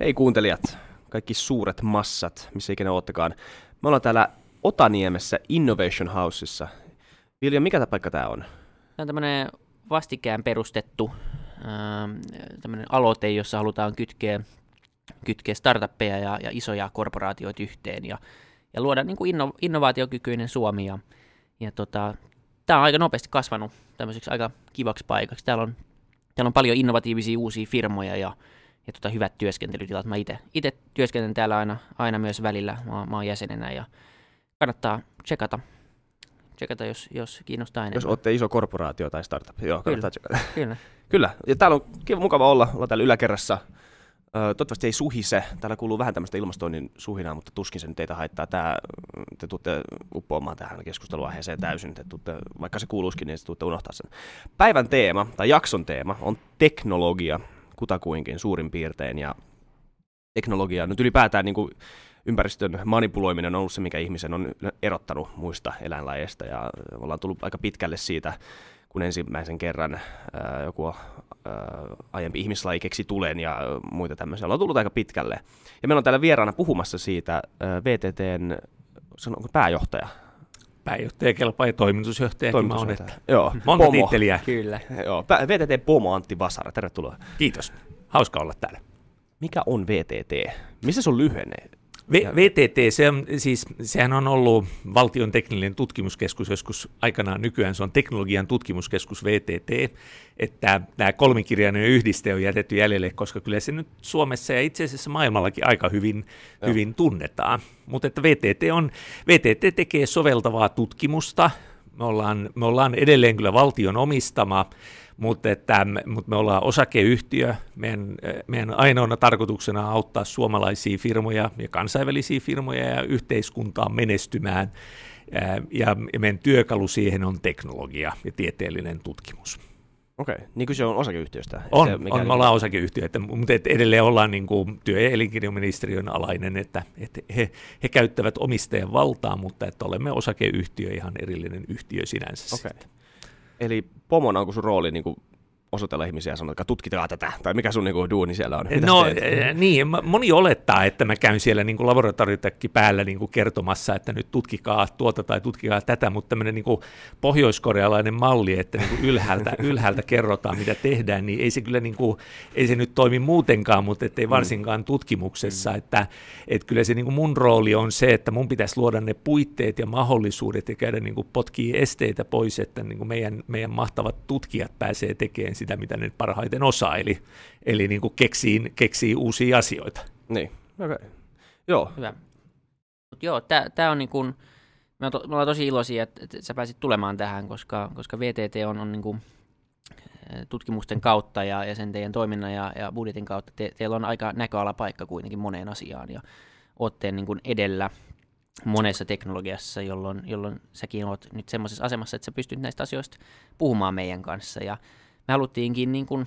Hei kuuntelijat, kaikki suuret massat, missä ikinä oottekaan. Me ollaan täällä Otaniemessä Innovation Houseissa. Vilja, mikä tämä paikka tämä on? Tämä on tämmöinen vastikään perustettu tämmöinen aloite, jossa halutaan kytkeä startuppeja ja isoja korporaatioita yhteen ja luoda niin kuin innovaatiokykyinen Suomi. Tämä on aika nopeasti kasvanut tämmöiseksi aika kivaksi paikaksi. Täällä on paljon innovatiivisia uusia firmoja ja hyvät työskentelytilat. Mä itse työskentelen täällä aina myös välillä. Mä oon jäsenenä ja kannattaa tsekata jos kiinnostaa enemmän. Jos olette iso korporaatio tai startup, joo, kannattaa tsekata. Kyllä. Ja täällä on kiva, mukava olla täällä yläkerrassa. Toivottavasti ei suhise. Täällä kuuluu vähän tämmöistä ilmastoinnin suhinaa, mutta tuskin se nyt teitä haittaa. Te tuutte uppoamaan tähän keskusteluaiheeseen täysin. Vaikka se kuuluisikin, niin te tuutte unohtaa sen. Päivän teema tai jakson teema on teknologia. Kutakuinkin suurin piirtein, ja teknologia nyt ylipäätään niin kuin ympäristön manipuloiminen on ollut se, mikä ihmisen on erottanut muista eläinlajeista, ja ollaan tullut aika pitkälle siitä, kun ensimmäisen kerran joku aiempi ihmislaji keksi tulen ja muita tämmöisiä. Ollaan tullut aika pitkälle. Ja meillä on täällä vieraana puhumassa siitä VTTn pääjohtaja. Pääjohtaja kelpaa ja toimitusjohtaja. Joo, monta titteliä. Kyllä. Joo, VTT Pomo Antti Vasara, tervetuloa. Kiitos, hauska olla täällä. Mikä on VTT? Missä se on lyhenne? VTT, sehän on ollut valtion teknillinen tutkimuskeskus joskus aikanaan, nykyään se on teknologian tutkimuskeskus VTT, että nämä kolmikirjainen yhdiste on jätetty jäljelle, koska kyllä se nyt Suomessa ja itse asiassa maailmallakin aika hyvin tunnetaan, mutta että VTT tekee soveltavaa tutkimusta. Me ollaan edelleen kyllä valtion omistama, mutta me ollaan osakeyhtiö. Meidän ainoana tarkoituksena on auttaa suomalaisia firmoja ja kansainvälisiä firmoja ja yhteiskuntaa menestymään. Ja meidän työkalu siihen on teknologia ja tieteellinen tutkimus. Okei, niin kuin se on osakeyhtiöstä? Me ollaan osakeyhtiö, mutta edelleen ollaan niin kuin työ- ja elinkeinoministeriön alainen, että he käyttävät omistajan valtaa, mutta että olemme osakeyhtiö, ihan erillinen yhtiö sinänsä. Okei. Eli pomona onko sun rooli niin kuin osoitella ihmisiä ja sanoa, että tutkitaan tätä, tai mikä sun niin kuin duuni siellä on? Niin, moni olettaa, että mä käyn siellä niin kuin laboratoriotakki päällä niin kuin kertomassa, että nyt tutkikaa tuota tai tutkikaa tätä, mutta tämmöinen niin kuin pohjoiskorealainen malli, että niin kuin ylhäältä kerrotaan, mitä tehdään, niin ei se kyllä niin kuin, ei se nyt toimi muutenkaan, mutta ei varsinkaan tutkimuksessa, että kyllä se niin kuin mun rooli on se, että mun pitäisi luoda ne puitteet ja mahdollisuudet ja käydä niin kuin potkii esteitä pois, että niin kuin meidän mahtavat tutkijat pääsee tekemään sitä, mitä ne parhaiten osaa, eli niin kuin keksii uusia asioita. Niin, okei. Joo. Hyvä. Joo, tämä on niin kuin, me ollaan tosi iloisia, että sä pääsit tulemaan tähän, koska VTT on niin kuin tutkimusten kautta ja sen teidän toiminnan ja budjetin kautta, teillä on aika näköalapaikka kuitenkin moneen asiaan, ja ootte niin kuin edellä monessa teknologiassa, jolloin säkin oot nyt semmoisessa asemassa, että sä pystyt näistä asioista puhumaan meidän kanssa, ja me haluttiinkin niin kuin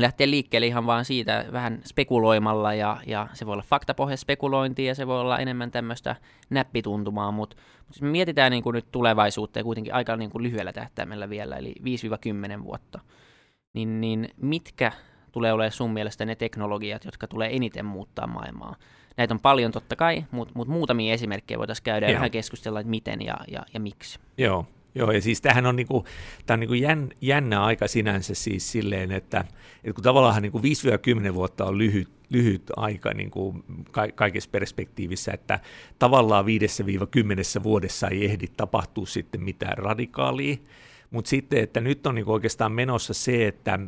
lähteä liikkeelle ihan vaan siitä vähän spekuloimalla, ja se voi olla faktapohjaista spekulointia ja se voi olla enemmän tämmöistä näppituntumaa, mutta jos me mietitään niin kuin nyt tulevaisuutta ja kuitenkin aika niin kuin lyhyellä tähtäimellä vielä, eli 5-10 vuotta, niin mitkä tulee olemaan sun mielestä ne teknologiat, jotka tulee eniten muuttaa maailmaa? Näitä on paljon totta kai, mutta muutamia esimerkkejä voitaisiin käydä ja vähän keskustella, että miten ja miksi. Joo. Joo, ja siis tämähän on, niinku, tämä on niinku jännä aika sinänsä siis silleen, että kun tavallaan niinku 5-10 vuotta on lyhyt aika niinku kaikessa perspektiivissä, että tavallaan 5-10 vuodessa ei ehdi tapahtua sitten mitään radikaalia. Mutta sitten, että nyt on niinku oikeastaan menossa se, että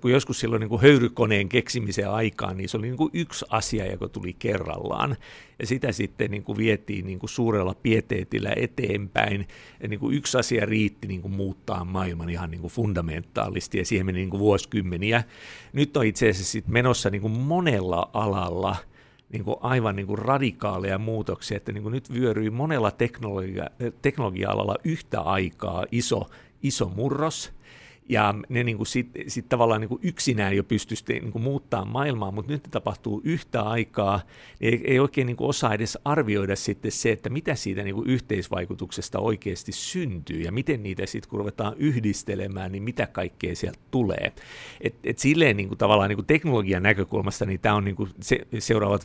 kun joskus silloin niinku höyrykoneen keksimisen aikaan, niin se oli niinku yksi asia, joka tuli kerrallaan. Ja sitä sitten niinku vietiin niinku suurella pieteetillä eteenpäin. Ja niinku yksi asia riitti niinku muuttaa maailman ihan niinku fundamentaalisti, ja siihen meni niinku vuosikymmeniä. Nyt on itse asiassa sit menossa niinku monella alalla niin kuin aivan niin kuin radikaaleja muutoksia, että niin kuin nyt vyöryi monella teknologia-alalla yhtä aikaa iso murros, ja ne niin kuin sit tavallaan niin kuin yksinään jo pystyisi niin kuin muuttaa maailmaa, mutta nyt tapahtuu yhtä aikaa, ei oikein niin kuin osaa edes arvioida sitten se, että mitä siitä niin kuin yhteisvaikutuksesta oikeasti syntyy, ja miten niitä sitten kun ruvetaan yhdistelemään, niin mitä kaikkea sieltä tulee. Et silleen niin kuin tavallaan niin kuin teknologian näkökulmasta, niin tämä on niin kuin seuraavat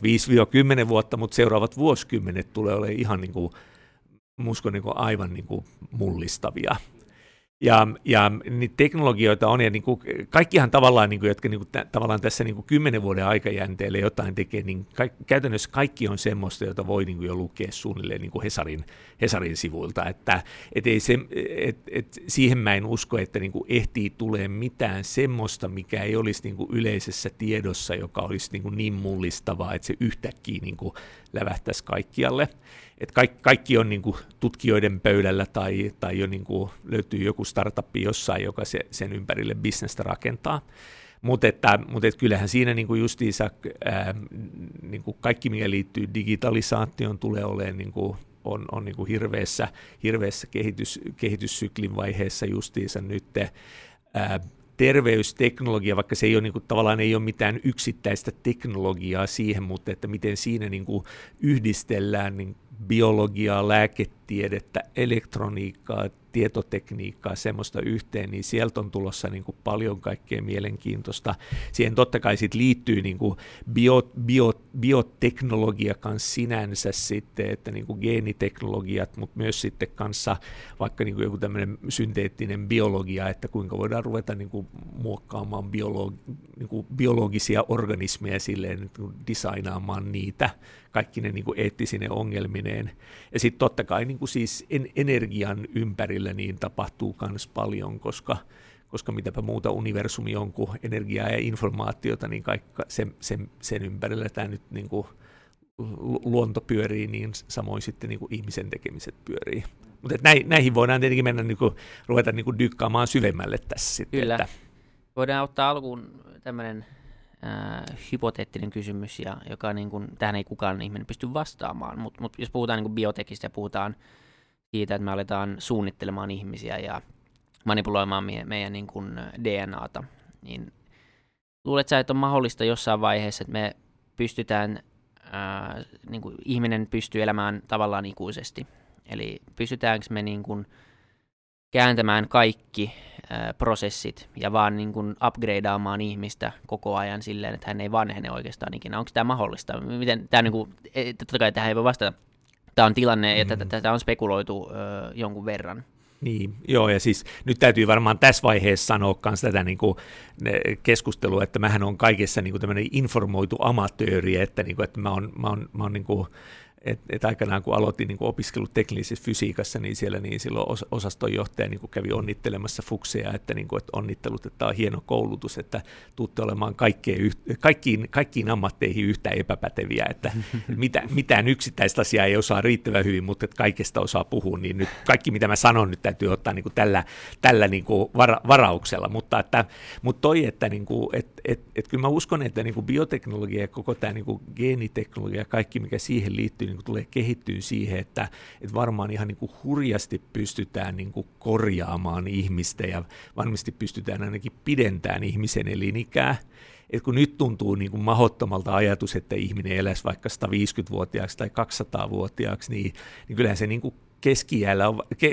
5-10 vuotta, mutta seuraavat vuosikymmenet tulee olemaan ihan niin kuin, uskon niin kuin aivan niin kuin mullistavia. Ja niitä teknologioita on, ja niin kuin kaikkihan tavallaan, niin kuin, jotka niin kuin, tavallaan tässä niin kuin 10 vuoden aikajänteellä jotain tekee, niin käytännössä kaikki on semmoista, jota voi niin kuin jo lukea suunnilleen niin kuin Hesarin sivuilta, että siihen mä en usko, että niin kuin ehtii tulee mitään semmoista, mikä ei olisi niin kuin yleisessä tiedossa, joka olisi niin kuin niin mullistavaa, että se yhtäkkiä niin kuin lävähtäisi kaikkialle. Että kaikki on niin kuin tutkijoiden pöydällä tai jo niin kuin löytyy joku startuppi jossain, joka sen ympärille bisnestä rakentaa. Mutta kyllähän siinä niin kuin justiinsa niin kuin kaikki, mikä liittyy digitalisaatioon, tulee olemaan niin kuin on niin kuin hirveässä kehityssyklin vaiheessa justiinsa nyt. Terveysteknologia, vaikka se ei ole, niin kuin, tavallaan ei ole mitään yksittäistä teknologiaa siihen, mutta että miten siinä niin kuin yhdistellään niin biologiaa, lääketiedettä, elektroniikkaa, tietotekniikkaa, semmoista yhteen, niin sieltä on tulossa niin kuin paljon kaikkea mielenkiintoista. Siihen totta kai sit liittyy niin kuin bioteknologia kanssa sinänsä sitten, että niin kuin geeniteknologiat, mutta myös sitten kanssa vaikka niin kuin joku tämmöinen synteettinen biologia, että kuinka voidaan ruveta niin kuin muokkaamaan niin kuin biologisia organismeja silleen, niin kuin designaamaan niitä, kaikki ne niin kuin eettisine ongelmineen. Ja sitten totta kai niin kuin siis energian ympärillä niin tapahtuu myös paljon, koska mitäpä muuta universumi on kuin energiaa ja informaatiota, niin kaikki sen ympärillä tämä nyt niin kuin luonto pyörii, niin samoin sitten niin kuin ihmisen tekemiset pyörii. Mutta näihin voidaan tietenkin mennä, niin kuin, ruveta niin kuin dykkaamaan syvemmälle tässä sitten. Kyllä. Että voidaan ottaa alkuun tämmöinen hypoteettinen kysymys, ja joka niin kuin, tähän ei kukaan ihminen pysty vastaamaan, mutta jos puhutaan niin kuin biotekistä ja puhutaan siitä, että me aletaan suunnittelemaan ihmisiä ja manipuloimaan meidän niin kuin DNAta, niin luuletko sä, että on mahdollista jossain vaiheessa, että me pystytään, niin kuin ihminen pystyy elämään tavallaan ikuisesti, eli pystytäänkö me niin kuin kääntämään kaikki prosessit ja vaan niin kuin upgradeaamaan ihmistä koko ajan silleen, että hän ei vanhene oikeastaan ikinä. Onko tämä mahdollista? Miten tämä niin kuin, totta kai tähän ei voi vastata. Tämä on tilanne, että tätä on spekuloitu jonkun verran. Niin, joo, ja siis nyt täytyy varmaan tässä vaiheessa sanoa myös tätä niin kuin keskustelua, että mähän on kaikessa niin kuin tämmöinen informoitu amatööri, että, niin kuin, että mä on niin kuin, että aikanaan kun aloitin niin kuin opiskelut teknisessä fysiikassa, niin siellä niin silloin osastonjohtaja niin kuin kävi onnittelemassa fukseja, että, niin kuin, että onnittelut, että tämä on hieno koulutus, että tuutte olemaan kaikkiin ammatteihin yhtä epäpäteviä, että mitään yksittäistä asiaa ei osaa riittävän hyvin, mutta että kaikesta osaa puhua, niin nyt kaikki mitä mä sanon nyt täytyy ottaa niin kuin tällä niin kuin varauksella, mutta toi, että niin kuin, että kyllä mä uskon, että niin kuin bioteknologia ja koko tämä niin kuin geeniteknologia ja kaikki mikä siihen liittyy, niin kuin tulee kehittyä siihen, että varmaan ihan niin kuin hurjasti pystytään niin kuin korjaamaan ihmistä ja varmasti pystytään ainakin pidentämään ihmisen elinikää. Et kun nyt tuntuu niin kuin mahdottomalta ajatus, että ihminen eläisi vaikka 150-vuotiaaksi tai 200-vuotiaaksi, niin kyllähän se niin kuin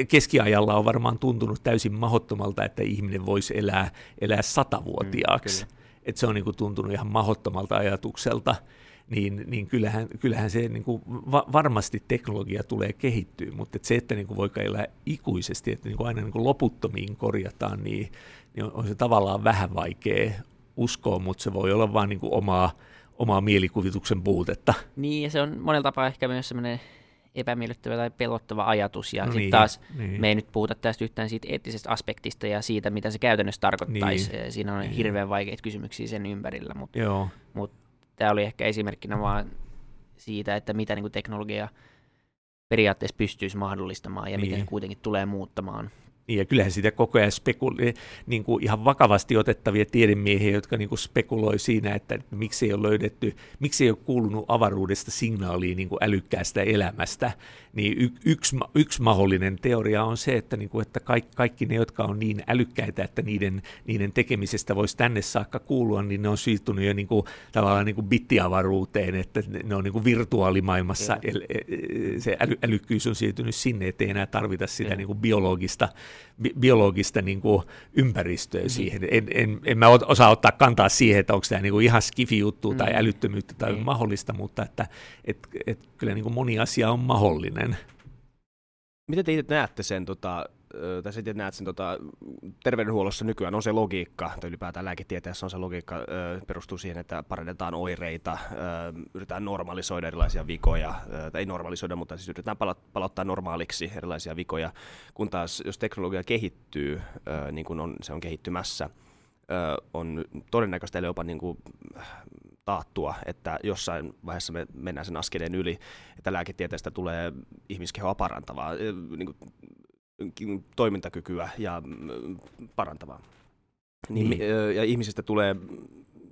keskiajalla on varmaan tuntunut täysin mahdottomalta, että ihminen voisi elää 100-vuotiaaksi. Et se on niin kuin tuntunut ihan mahdottomalta ajatukselta. Niin kyllähän se niin kuin varmasti teknologia tulee kehittyä, mutta että se, että niin kuin voi elää ikuisesti, että niin kuin aina niin kuin loputtomiin korjataan, niin on se tavallaan vähän vaikea uskoa, mutta se voi olla vain niin kuin omaa mielikuvituksen puutetta. Niin, ja se on monella tapaa ehkä myös sellainen epämiellyttävä tai pelottava ajatus, ja sitten taas me ei nyt puhuta tästä yhtään siitä eettisestä aspektista ja siitä, mitä se käytännössä tarkoittaisi. Niin. Siinä on hirveän vaikeita kysymyksiä sen ympärillä, mutta tämä oli ehkä esimerkkinä vaan siitä, että mitä niin kuin teknologia periaatteessa pystyisi mahdollistamaan ja miten se kuitenkin tulee muuttamaan Niin, ja kyllähän sitä koko ajan ihan vakavasti otettavia tiedemiehiä, jotka niin kuin spekuloi siinä, että miksi ei ole löydetty, miksi ei ole kuulunut avaruudesta signaalia niin kuin älykkäästä elämästä. Niin yksi mahdollinen teoria on se, että, niin kuin, että kaikki ne, jotka on niin älykkäitä, että niiden tekemisestä voisi tänne saakka kuulua, niin ne on siirtynyt jo niin kuin, tavallaan niin kuin bittiavaruuteen, että ne on niin kuin virtuaalimaailmassa, se älykkyys on siirtynyt sinne, ettei enää tarvita sitä niin kuin biologista niin kuin ympäristöä siihen. En mä osaa ottaa kantaa siihen, että onko tämä niin kuin ihan skifi-juttu tai älyttömyyttä tai mahdollista, mutta että, kyllä niin kuin moni asia on mahdollinen. Miten te itse näette sen, terveydenhuollossa nykyään on se logiikka, tai ylipäätään lääketieteessä on se logiikka, perustuu siihen, että parannetaan oireita, yritetään normalisoida erilaisia vikoja, tai ei normalisoida, mutta siis yritetään palauttaa normaaliksi erilaisia vikoja, kun taas jos teknologia kehittyy, niin kuin se on kehittymässä, on todennäköistä jopa niin kuin taattua, että jossain vaiheessa me mennään sen askeleen yli, että lääketieteestä tulee ihmiskehoa parantavaa, niin kuin toimintakykyä ja parantavaa. Niin. Ja ihmisistä tulee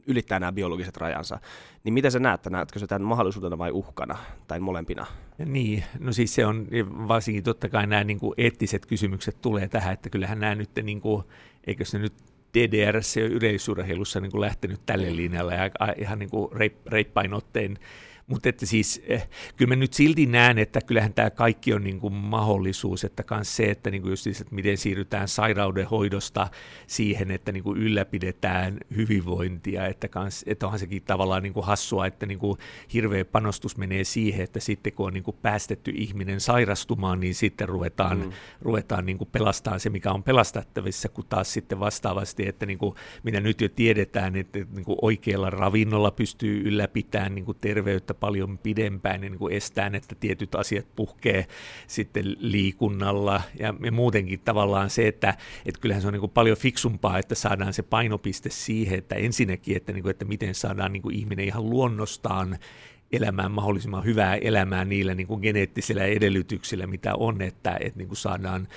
ylittää nämä biologiset rajansa. Niin miten sä näet, näetkö se tämän mahdollisuutena vai uhkana, tai molempina? Niin, no siis se on, varsinkin totta kai nämä niin kuin eettiset kysymykset tulee tähän, että kyllähän nämä nyt, niin kuin, eikö se nyt DDR:ssä ja yleisurheilussa niin kuin lähtenyt tälle linjalle ja ihan niin kuin reippain otteen. Mutta että siis, kyllä mä nyt silti näen, että kyllähän tämä kaikki on niin kuin mahdollisuus, että myös se, että, niin kuin just siis, että miten siirrytään sairaudenhoidosta siihen, että niin kuin ylläpidetään hyvinvointia, että onhan sekin tavallaan niin kuin hassua, että niin kuin hirveä panostus menee siihen, että sitten kun on niin kuin päästetty ihminen sairastumaan, niin sitten ruvetaan niin kuin pelastamaan se, mikä on pelastettavissa, kun taas sitten vastaavasti, että niin kuin, mitä nyt jo tiedetään, että niin kuin oikealla ravinnolla pystyy ylläpitämään niin kuin terveyttä paljon pidempään, niin kuin estään, että tietyt asiat puhkee sitten liikunnalla ja muutenkin tavallaan se, että kyllähän se on niin kuin paljon fiksumpaa, että saadaan se painopiste siihen, että ensinnäkin, että, niin kuin, että miten saadaan niin kuin ihminen ihan luonnostaan elämään mahdollisimman hyvää elämää niillä niin kuin geneettisillä edellytyksillä, mitä on, että niin kuin saadaan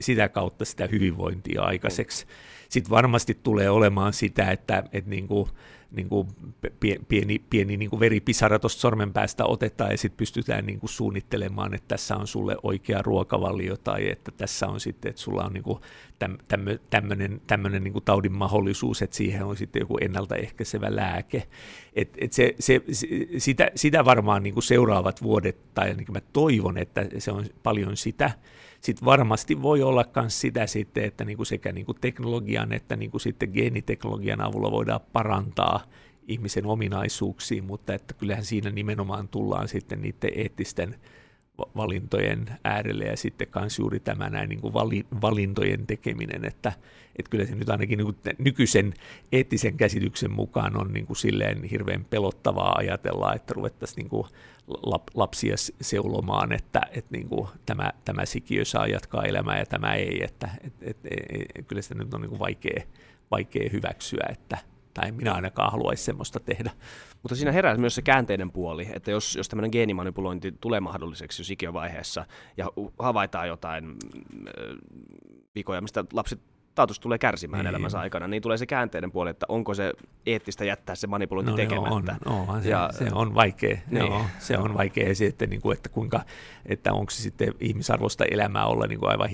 sitä kautta sitä hyvinvointia aikaiseksi. Sitten varmasti tulee olemaan sitä, että niin kuin pieni niin kuin veripisara tuosta sormen päästä otetaan ja sitten pystytään niin kuin suunnittelemaan, että tässä on sulle oikea ruokavalio tai että tässä on sitten, että sulla on niin kuin tämmöinen niin kuin taudin mahdollisuus, että siihen on sitten joku ennaltaehkäisevä lääke. Et sitä varmaan niin kuin seuraavat vuodet, tai ainakin mä toivon, että se on paljon sitä. Sitten varmasti voi olla myös sitä sitten, että niinku sekä niinku teknologian että niinku sitten geeniteknologian avulla voidaan parantaa ihmisen ominaisuuksia, mutta että kyllähän siinä nimenomaan tullaan sitten niiden eettisten valintojen äärelle ja sitten myös juuri tämä näin niinku valintojen tekeminen, että kyllä se nyt ainakin niinku nykyisen eettisen käsityksen mukaan on niinku silleen hirveän pelottavaa ajatella, että ruvettaisiin niinku lapsia seulomaan, että niin kuin tämä sikiö saa jatkaa elämää ja tämä ei, että kyllä sitä nyt on niin kuin vaikea hyväksyä, että tai minä ainakaan haluaisi semmoista tehdä. Mutta siinä herää myös se käänteinen puoli, että jos tämmöinen geenimanipulointi tulee mahdolliseksi jo sikiövaiheessa ja havaitaan jotain vikoja, mistä lapset taatusti tulee kärsimään elämänsä aikana, niin tulee se käänteinen puoli, että onko se eettistä jättää se manipulointi tekemättä. Se on vaikea. Niin. Joo, se on vaikea sitten, että kuinka, että onko se sitten ihmisarvoista elämää olla aivan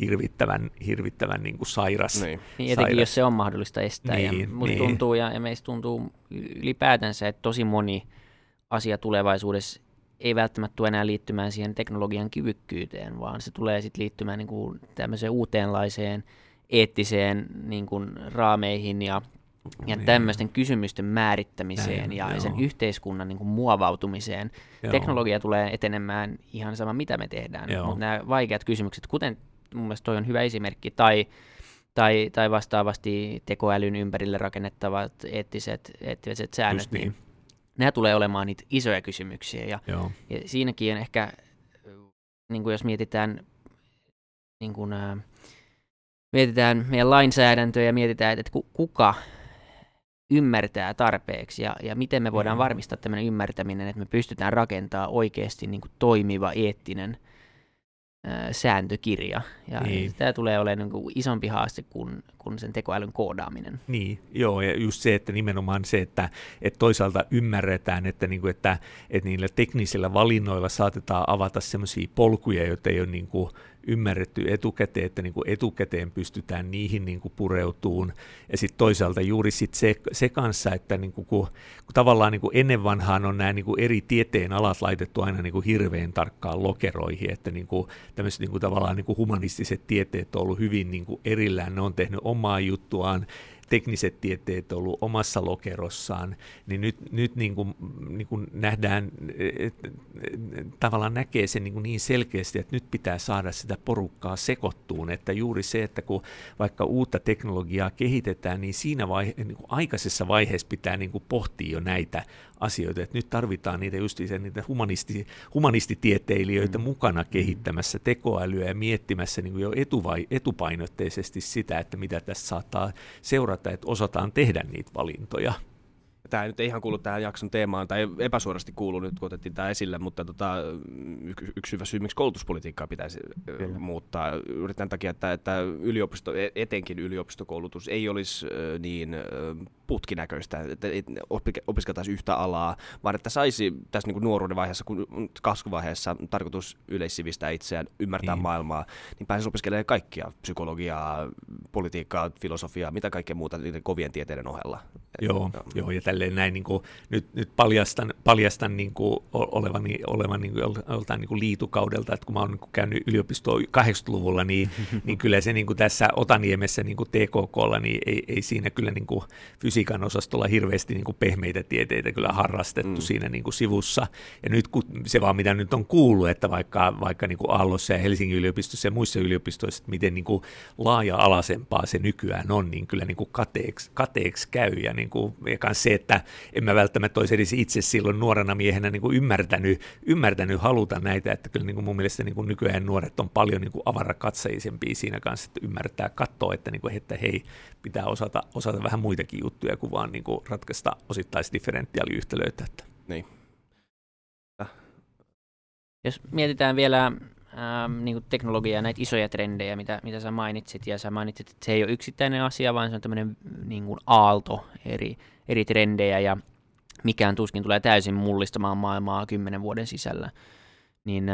hirvittävän sairas. Niin, etenkin jos se on mahdollista estää. Niin, ja musta tuntuu, ja meistä tuntuu ylipäätänsä, että tosi moni asia tulevaisuudessa ei välttämättä tule enää liittymään siihen teknologian kyvykkyyteen, vaan se tulee sitten liittymään tämmöiseen uuteenlaiseen eettiseen niin kuin, raameihin ja tämmöisten kysymysten määrittämiseen ja sen yhteiskunnan niin kuin, muovautumiseen. Joo. Teknologia tulee etenemään ihan sama, mitä me tehdään, mutta nämä vaikeat kysymykset, kuten mun mielestä toi on hyvä esimerkki, tai vastaavasti tekoälyn ympärille rakennettavat eettiset säännöt, niin nämä tulee olemaan niitä isoja kysymyksiä. Ja siinäkin on ehkä, niin kuin jos mietitään niin kuin, mietitään meidän lainsäädäntöä ja mietitään, että kuka ymmärtää tarpeeksi ja miten me voidaan varmistaa tämmöinen ymmärtäminen, että me pystytään rakentamaan oikeasti niin kuin toimiva, eettinen sääntökirja. Ja niin. Tämä tulee olemaan niin kuin isompi haaste kuin sen tekoälyn koodaaminen. Niin, joo, ja just se, että nimenomaan se, että toisaalta ymmärretään, että, niin kuin, että niillä teknisillä valinnoilla saatetaan avata sellaisia polkuja, joita ei ole niin kuin ymmärretty etukäteen, että niin kuin etukäteen pystytään niihin niin kuin pureutumaan. Ja sitten toisaalta juuri sit se kanssa, että niin kuin, kun tavallaan niin kuin ennen vanhaan on nämä niin kuin eri tieteen alat laitettu aina niin kuin hirveän tarkkaan lokeroihin, että niin kuin tämmöiset niin kuin tavallaan niin kuin humanistiset tieteet on ollut hyvin niin kuin erillään, ne on tehnyt omaa juttuaan, tekniset tieteet on ollut omassa lokerossaan, niin nyt niin kuin nähdään, tavallaan näkee sen niin selkeästi, että nyt pitää saada sitä porukkaa sekoittuun, että juuri se, että kun vaikka uutta teknologiaa kehitetään, niin siinä niin kuin aikaisessa vaiheessa pitää niin kuin pohtia jo näitä asioita, että nyt tarvitaan niitä justiinsa niitä humanistitieteilijöitä mukana kehittämässä tekoälyä ja miettimässä niin kuin jo etupainotteisesti sitä, että mitä tässä saattaa seurata, että osataan tehdä niitä valintoja. Tämä nyt ei ihan kuulu tähän jakson teemaan, tai epäsuorasti kuuluu nyt, kun otettiin tämä esille, mutta yksi hyvä syy, miksi koulutuspolitiikkaa pitäisi muuttaa. Juuri tämän takia, että etenkin yliopistokoulutus ei olisi niin putkinäköistä, että opiskeltaisiin yhtä alaa, vaan että saisi tässä niin kuin nuoruuden vaiheessa, kun kasvuvaiheessa tarkoitus yleissivistää itseään, ymmärtää maailmaa, niin pääsisi opiskelemaan kaikkia, psykologiaa, politiikkaa, filosofiaa, mitä kaikkea muuta niiden kovien tieteiden ohella. Joo, ja näin, niin kuin, nyt paljastan niin kuin, olevan niin kuin, liitukaudelta, että kun mä oon niin kuin, käynyt yliopistoa 80-luvulla, niin kyllä se niin kuin, tässä Otaniemessä niin kuin TKK:lla, niin ei siinä kyllä niin kuin, fysiikan osastolla hirveästi niin kuin, pehmeitä tieteitä kyllä harrastettu siinä niin kuin, sivussa. Ja nyt kun se vaan mitä nyt on kuullut, että vaikka niin kuin Aallossa ja Helsingin yliopistossa ja muissa yliopistoissa, että miten niin kuin, laaja-alaisempaa se nykyään on, niin kyllä niin kuin, kateeksi käy ja niin kuin, se, että en mä välttämättä olisi edes itse silloin nuorena miehenä niin kuin ymmärtänyt haluta näitä, että kyllä niin kuin mun mielestä niin kuin nykyään nuoret on paljon niin kuin avarakatseisempia siinä kanssa, että ymmärtää, katsoo, että, niin kuin, että hei, pitää osata vähän muitakin juttuja kuin vaan niin kuin ratkaista osittaisdifferentiaaliyhtälöitä. Niin. Jos mietitään vielä niin teknologiaa ja näitä isoja trendejä, mitä sä mainitsit, ja sä mainitsit, että se ei ole yksittäinen asia, vaan se on tämmöinen niin kuin aalto eri trendejä, ja mikään tuskin tulee täysin mullistamaan maailmaa 10 vuoden sisällä. Niin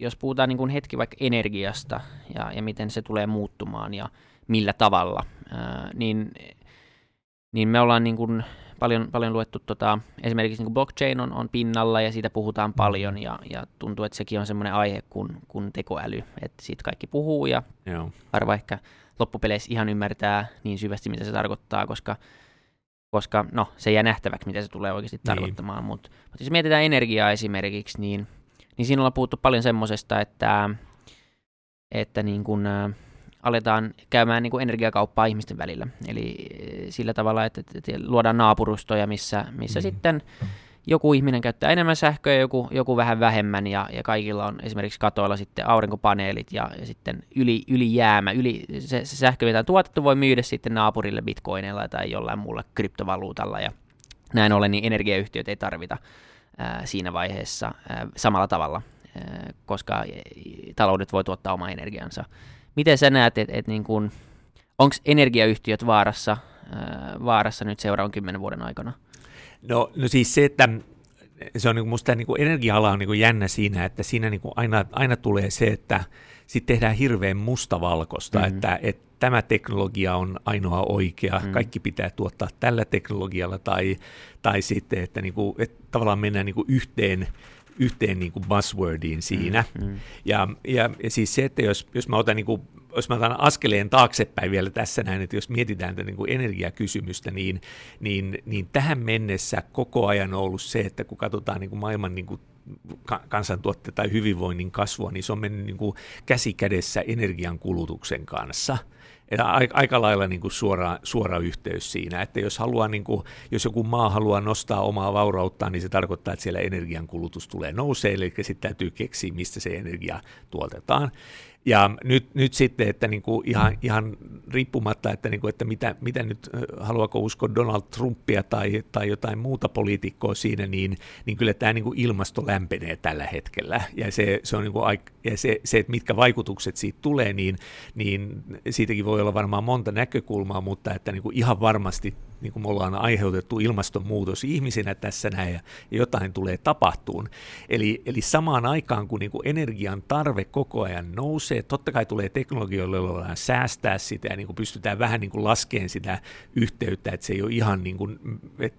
jos puhutaan niin kuin hetki vaikka energiasta ja miten se tulee muuttumaan ja millä tavalla, niin me ollaan niin kuin paljon luettu, esimerkiksi niin kuin blockchain on pinnalla ja siitä puhutaan paljon ja tuntuu, että sekin on semmoinen aihe kuin tekoäly, että siitä kaikki puhuu ja harva ehkä loppupeleissä ihan ymmärtää niin syvästi, mitä se tarkoittaa, koska no, se jää nähtäväksi, mitä se tulee oikeasti tarkoittamaan, mutta jos mietitään energiaa esimerkiksi, niin siinä ollaan puhuttu paljon semmoisesta, että niin kuin aletaan käymään niin kuin energiakauppaa ihmisten välillä, eli sillä tavalla, että luodaan naapurustoja, missä sitten joku ihminen käyttää enemmän sähköä, joku vähän vähemmän, ja kaikilla on esimerkiksi katoilla sitten aurinkopaneelit, ja sitten ylijäämä, se sähkö, mitä on tuotettu, voi myydä sitten naapurille bitcoinilla tai jollain muulla kryptovaluutalla, ja näin ollen niin energiayhtiöt ei tarvita siinä vaiheessa samalla tavalla, koska taloudet voi tuottaa omaa energiansa. Miten sä näet, että niin kun, onko energiayhtiöt vaarassa nyt seuraavan 10 vuoden aikana? No siis se, että se on musta niin kuin energia-ala on niin kuin jännä siinä, että siinä niin kuin aina tulee se, että sit tehdään hirveän mustavalkoista, että tämä teknologia on ainoa oikea, kaikki pitää tuottaa tällä teknologialla tai sitten, että, niin kuin, että tavallaan mennään niin kuin yhteen niin kuin buzzwordiin siinä. Ja siis se, että jos mä otan niin kuin jos mä otan askeleen taaksepäin vielä tässä näin, että jos mietitään tätä niin kuin energiakysymystä, niin tähän mennessä koko ajan on ollut se, että kun katsotaan niin kuin maailman niin kuin kansantuotteen tai hyvinvoinnin kasvua, niin se on mennyt niin kuin käsi kädessä energiankulutuksen kanssa. Aika lailla niin kuin suora yhteys siinä, että jos haluaa, niin kuin, jos joku maa haluaa nostaa omaa vaurauttaan, niin se tarkoittaa, että siellä energiankulutus tulee nousee, eli sitten täytyy keksiä, mistä se energia tuotetaan. Ja nyt sitten, että niinku ihan riippumatta, että, niinku, että mitä nyt, haluaako uskoa Donald Trumpia tai jotain muuta poliitikkoa siinä, niin kyllä tämä niinku ilmasto lämpenee tällä hetkellä. Ja se on niinku, ja se, että mitkä vaikutukset siitä tulee, niin siitäkin voi olla varmaan monta näkökulmaa, mutta että niinku ihan varmasti niinku me ollaan aiheutettu ilmastonmuutos ihmisenä tässä näin, ja jotain tulee tapahtuun. Eli samaan aikaan, kun niinku energian tarve koko ajan nousee, totta kai tulee teknologioilla, joilla voidaan säästää sitä ja niin kuin pystytään vähän niin kuin laskemaan sitä yhteyttä, että se ei ole ihan niin kuin,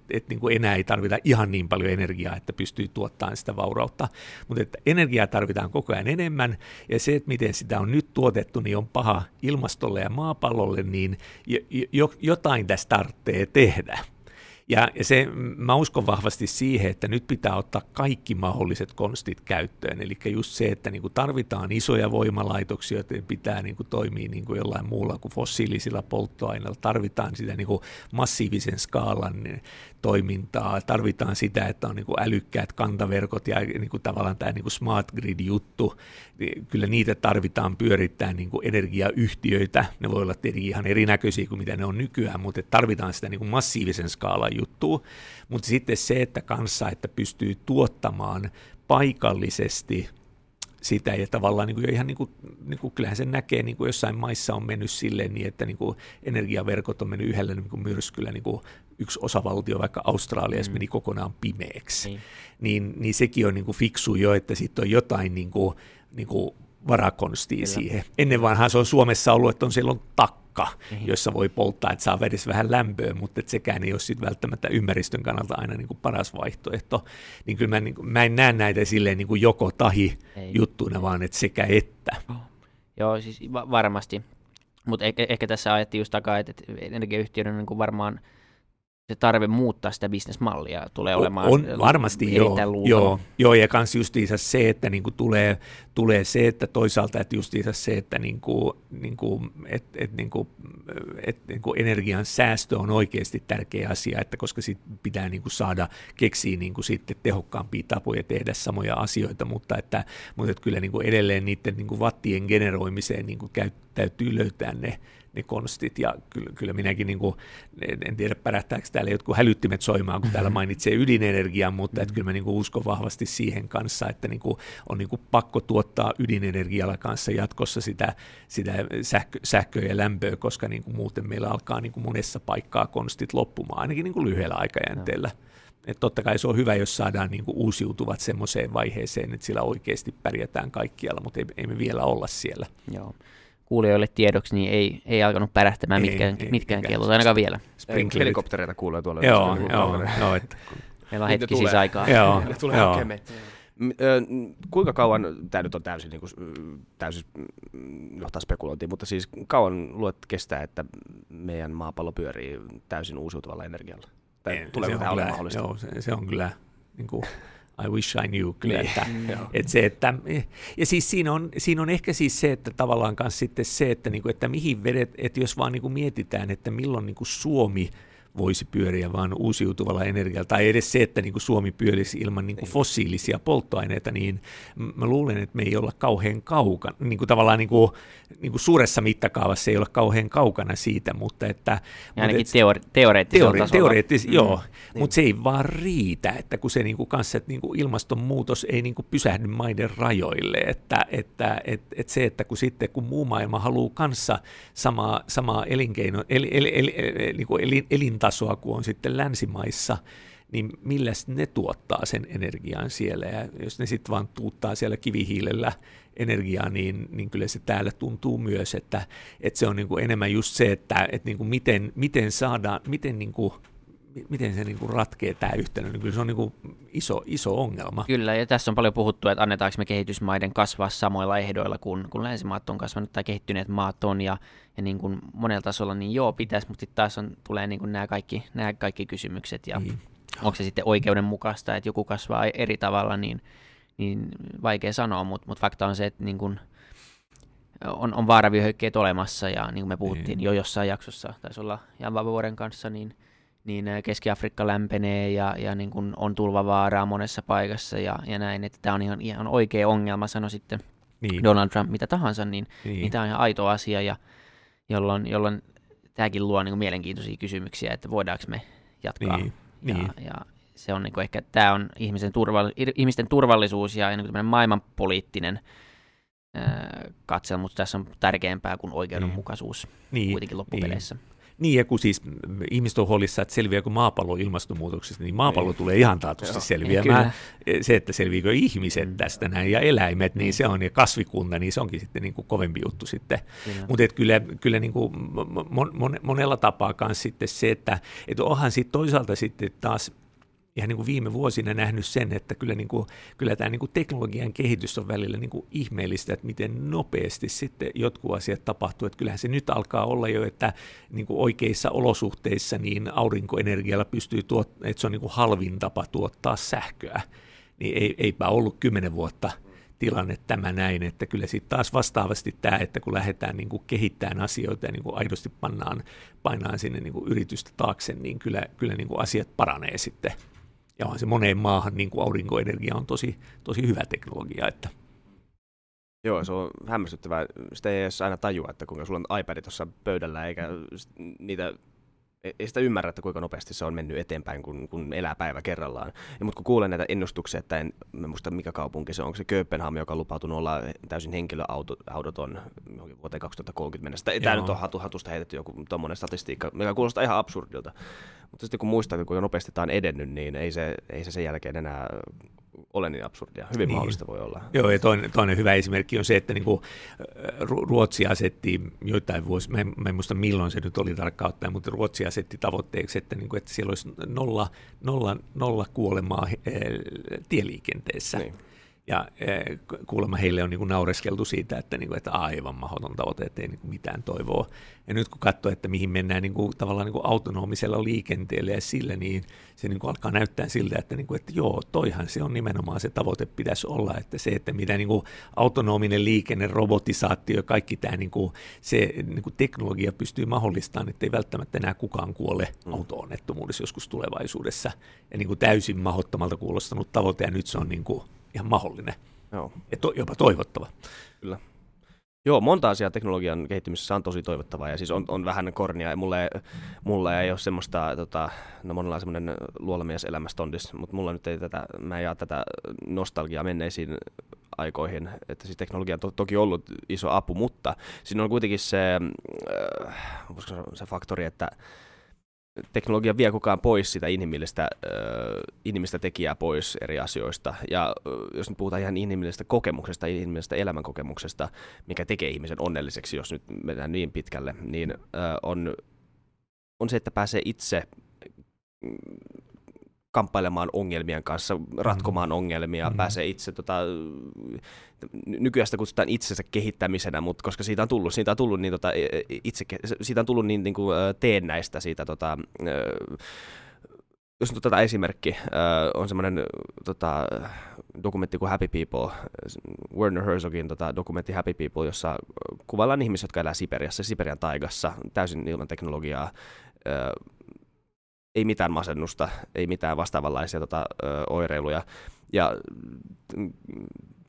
että niin kuin enää ei tarvita ihan niin paljon energiaa, että pystyy tuottamaan sitä vaurautta, mutta että energiaa tarvitaan koko ajan enemmän, ja se, että miten sitä on nyt tuotettu, niin on paha ilmastolle ja maapallolle, niin jotain tässä tarvitsee tehdä. Ja mä uskon vahvasti siihen, että nyt pitää ottaa kaikki mahdolliset konstit käyttöön, eli just se, että niinku tarvitaan isoja voimalaitoksia, joten pitää niinku toimia niinku jollain muulla kuin fossiilisilla polttoaineilla, tarvitaan sitä niinku massiivisen skaalan toimintaa, tarvitaan sitä, että on niinku älykkäät kantaverkot ja niinku tavallaan tämä niinku smart grid-juttu, kyllä niitä tarvitaan pyörittää niinku energiayhtiöitä, ne voi olla tietenkin ihan erinäköisiä kuin mitä ne on nykyään, mutta tarvitaan sitä niinku massiivisen skaalan juttua, mutta sitten se, että että pystyy tuottamaan paikallisesti sitä, ja tavallaan niin kuin ihan niin kuin kyllähän sen näkee, niin kuin jossain maissa on mennyt silleen niin, että niin kuin energiaverkot on mennyt yhdellä niin kuin myrskyllä, niin kuin yksi osavaltio, vaikka Australiassa, meni kokonaan pimeäksi, niin sekin on niin kuin fiksu jo, että sitten on jotain niin kuin varakonstia siihen. Ennen vanhaan se on Suomessa ollut, että siellä on takka, jossa voi polttaa, että saa edes vähän lämpöä, mutta et sekään ei ole sit välttämättä ympäristön kannalta aina niin kuin paras vaihtoehto. Niin kyllä mä en näe näitä silleen niin kuin joko tahi juttuina, vaan että sekä että. Joo, siis varmasti. Mutta ehkä tässä ajettiin just takaa, että energiayhtiöiden on niin kuin varmaan se tarve muuttaa sitä bisnesmallia tulee olemaan on varmasti joo ja kans justiinsa se, että niinku tulee se, että toisaalta, että justiinsa se, että niinku energian säästö on oikeasti tärkeä asia, että koska sit pitää niinku saada keksiä niinku sitten tehokkaampia tapoja tehdä samoja asioita, mutta että kyllä niinku edelleen niiden niinku wattien generoimiseen niinku täytyy löytää ne konstit, ja kyllä minäkin niinku, en tiedä pärähtääkö täällä jotkut hälyttimet soimaan, kun täällä mainitsee ydinenergian, mutta kyllä mä niinku uskon vahvasti siihen kanssa, että niinku, on niinku pakko tuottaa ydinenergialla kanssa jatkossa sitä sähköä ja lämpöä, koska niinku muuten meillä alkaa niinku monessa paikkaa konstit loppumaan, ainakin niinku lyhyellä aikajänteellä. Et totta kai se on hyvä, jos saadaan niinku uusiutuvat semmoiseen vaiheeseen, että sillä oikeasti pärjätään kaikkialla, mutta ei me vielä olla siellä. Joo. Kuulijoille tiedoksi, niin ei alkanut pärähtämään mitkään kellot, ainakaan vielä. Helikoptereita kuulee tuolla. Joo. Meillä on hetki siis aikaa. Joo, tulee hakemia. Kuinka kauan, tämä nyt on täysin johtaa spekulointiin, mutta siis kauan luot kestää, että meidän maapallo pyörii täysin uusiutuvalla energialla? Tuleeko tämä olemaan mahdollista? Joo, se on kyllä... I wish I knew, kyllä, että se, että, ja siis siinä on ehkä siis se, että tavallaan kanssa sitten se, että, niinku, että mihin että jos vaan niinku mietitään, että milloin niinku Suomi voisi pyöriä vaan uusiutuvalla energialla, tai edes se, että niinku Suomi pyörisi ilman niinku fossiilisia polttoaineita, niin mä luulen, että me ei olla kauhean kaukana, niinku tavallaan niinku suuressa mittakaavassa ei olla kauhean kaukana siitä, mutta että... Ja ainakin teoreettisella tasolla. Joo, mutta se ei vaan riitä, että kun se niinku kanssa, että niinku ilmastonmuutos ei niinku pysähdy maiden rajoille, että se, että kun muu maailma haluaa kanssa samaa elinkeinoa, elintasoa, kun on sitten länsimaissa, niin millä ne tuottaa sen energiaan siellä, ja jos ne sitten vaan tuuttaa siellä kivihiilellä energiaa, niin kyllä se täällä tuntuu myös, että se on niinku enemmän just se, että niinku miten saadaan, miten se niinku ratkee tämä yhtenä, niin kyllä se on niinku iso ongelma. Kyllä, ja tässä on paljon puhuttu, että annetaanko me kehitysmaiden kasvaa samoilla ehdoilla, kun länsimaat on kasvanut tai kehittyneet maat on, ja niin kuin monella tasolla, niin joo, pitäisi, mutta sitten taas tulee niin kuin nämä kaikki kysymykset, ja onko se sitten oikeudenmukaista, että joku kasvaa eri tavalla, niin vaikea sanoa, mutta fakta on se, että niin kuin on vaaravyöhykkeet olemassa, ja niin kuin me puhuttiin jo jossain jaksossa, taisi olla Jan Vapaavuoren kanssa, niin Keski-Afrikka lämpenee ja niin kuin on tulvavaaraa monessa paikassa ja näin, että tämä on ihan oikea ongelma, sano sitten niin. Donald Trump, mitä tahansa, niin tämä on ihan aito asia, ja jolloin tämäkin luo niin kuin mielenkiintoisia kysymyksiä, että voidaanko me jatkaa. Ja se on niin kuin ehkä, tämä on ihmisten turvallisuus ja niin kuin maailmanpoliittinen katselma, mutta tässä on tärkeämpää kuin oikeudenmukaisuus kuitenkin loppupeleissä. Niin, ja kun siis ihmiset on huolissa, että selviääkö maapallo ilmastonmuutoksesta, niin maapallo tulee ihan taatusti selviämään. Se, että selviikö ihmiset tästä näin ja eläimet, niin se on, ja kasvikunta, niin se onkin sitten niin kuin kovempi juttu sitten. Mutta kyllä niin kuin monella tapaa myös sitten se, että onhan sitten toisaalta sitten taas ihan niin kuin viime vuosina nähnyt sen, että kyllä tämä niin kuin teknologian kehitys on välillä niin kuin ihmeellistä, että miten nopeasti sitten jotkut asiat tapahtuu. Että kyllähän se nyt alkaa olla jo, että niin kuin oikeissa olosuhteissa niin aurinkoenergialla pystyy että se on niin kuin halvin tapa tuottaa sähköä. Niin eipä ollut 10 vuotta tilanne tämä näin, että kyllä sitten taas vastaavasti tämä, että kun lähdetään niin kuin kehittämään asioita ja niin kuin aidosti painaan sinne niin kuin yritystä taakse, niin kyllä niin kuin asiat paranee sitten. Ja on se moneen maahan, niin kuin aurinkoenergia on tosi, tosi hyvä teknologia. Että. Joo, se on hämmästyttävää. Sitä ei edes aina tajua, että kuinka sulla on iPad tuossa pöydällä, eikä ei sitä ymmärrä, että kuinka nopeasti se on mennyt eteenpäin, kun elää päivä kerrallaan. Mutta kun kuulen näitä ennustuksia, että en muista mikä kaupunki se on, onko se Kööpenhamina, joka on lupautunut olla täysin henkilöautoton vuoteen 2030 mennessä. Tämä nyt on hatusta heitetty joku tuommoinen statistiikka, mikä kuulostaa ihan absurdilta. Mutta sitten kun muistaa, kuinka nopeasti tämä on edennyt, niin ei se sen jälkeen enää ole niin absurdia. Hyvin mahdollista voi olla. Joo, ja toinen hyvä esimerkki on se, että niinku Ruotsi asetti joitain vuosia, mä en muista milloin se nyt oli tarkkaan ottaen, mutta Ruotsi asetti tavoitteeksi, että siellä olisi 0 kuolemaa tieliikenteessä. Niin. Ja kuulemma heille on niin kuin naureskeltu siitä, että aivan mahdoton tavoite, ettei niin kuin mitään toivoa. Ja nyt kun katsoo, että mihin mennään niin kuin, tavallaan niin kuin autonomisella liikenteellä ja sillä, niin se niin kuin alkaa näyttää siltä, että joo, toihan se on nimenomaan se tavoite pitäisi olla, että se, että mitä niin kuin autonominen liikenne, robotisaatio, kaikki tämä niin kuin, se niin kuin teknologia pystyy mahdollistamaan, ettei välttämättä enää kukaan kuole auto-onnettomuudessa joskus tulevaisuudessa. Ja niin kuin täysin mahdottomalta kuulostanut tavoite, ja nyt se on niin kuin ihan mahdollinen. Joo. Ja jopa toivottava. Kyllä. Joo, monta asiaa teknologian kehittymisessä on tosi toivottavaa, ja siis on vähän kornia, ja mulla ei ole semmoista, no monella on semmoinen luolamies elämästondis, mutta mulla nyt ei mä en jaa tätä nostalgiaa menneisiin aikoihin, että siis teknologia on toki ollut iso apu, mutta siinä on kuitenkin se faktori, että teknologia vie kukaan pois sitä inhimillistä tekijää pois eri asioista. Ja jos nyt puhutaan ihan inhimillisestä kokemuksesta, inhimillisestä elämänkokemuksesta, mikä tekee ihmisen onnelliseksi, jos nyt mennään niin pitkälle, niin on se, että pääsee itse kamppailemaan ongelmien kanssa, ratkomaan ongelmia, pääsee itse, nykyään sitä kutsutaan itsensä kehittämisenä, mutta koska siitä on tullut niin kuin teennäistä siitä, jos nyt otetaan esimerkki, on semmoinen dokumentti kuin Happy People, Werner Herzogin dokumentti Happy People, jossa kuvaillaan ihmisiä, jotka elää Siperiassa, Siperian taigassa, täysin ilman teknologiaa, ei mitään masennusta, ei mitään vastaavanlaisia oireiluja. Ja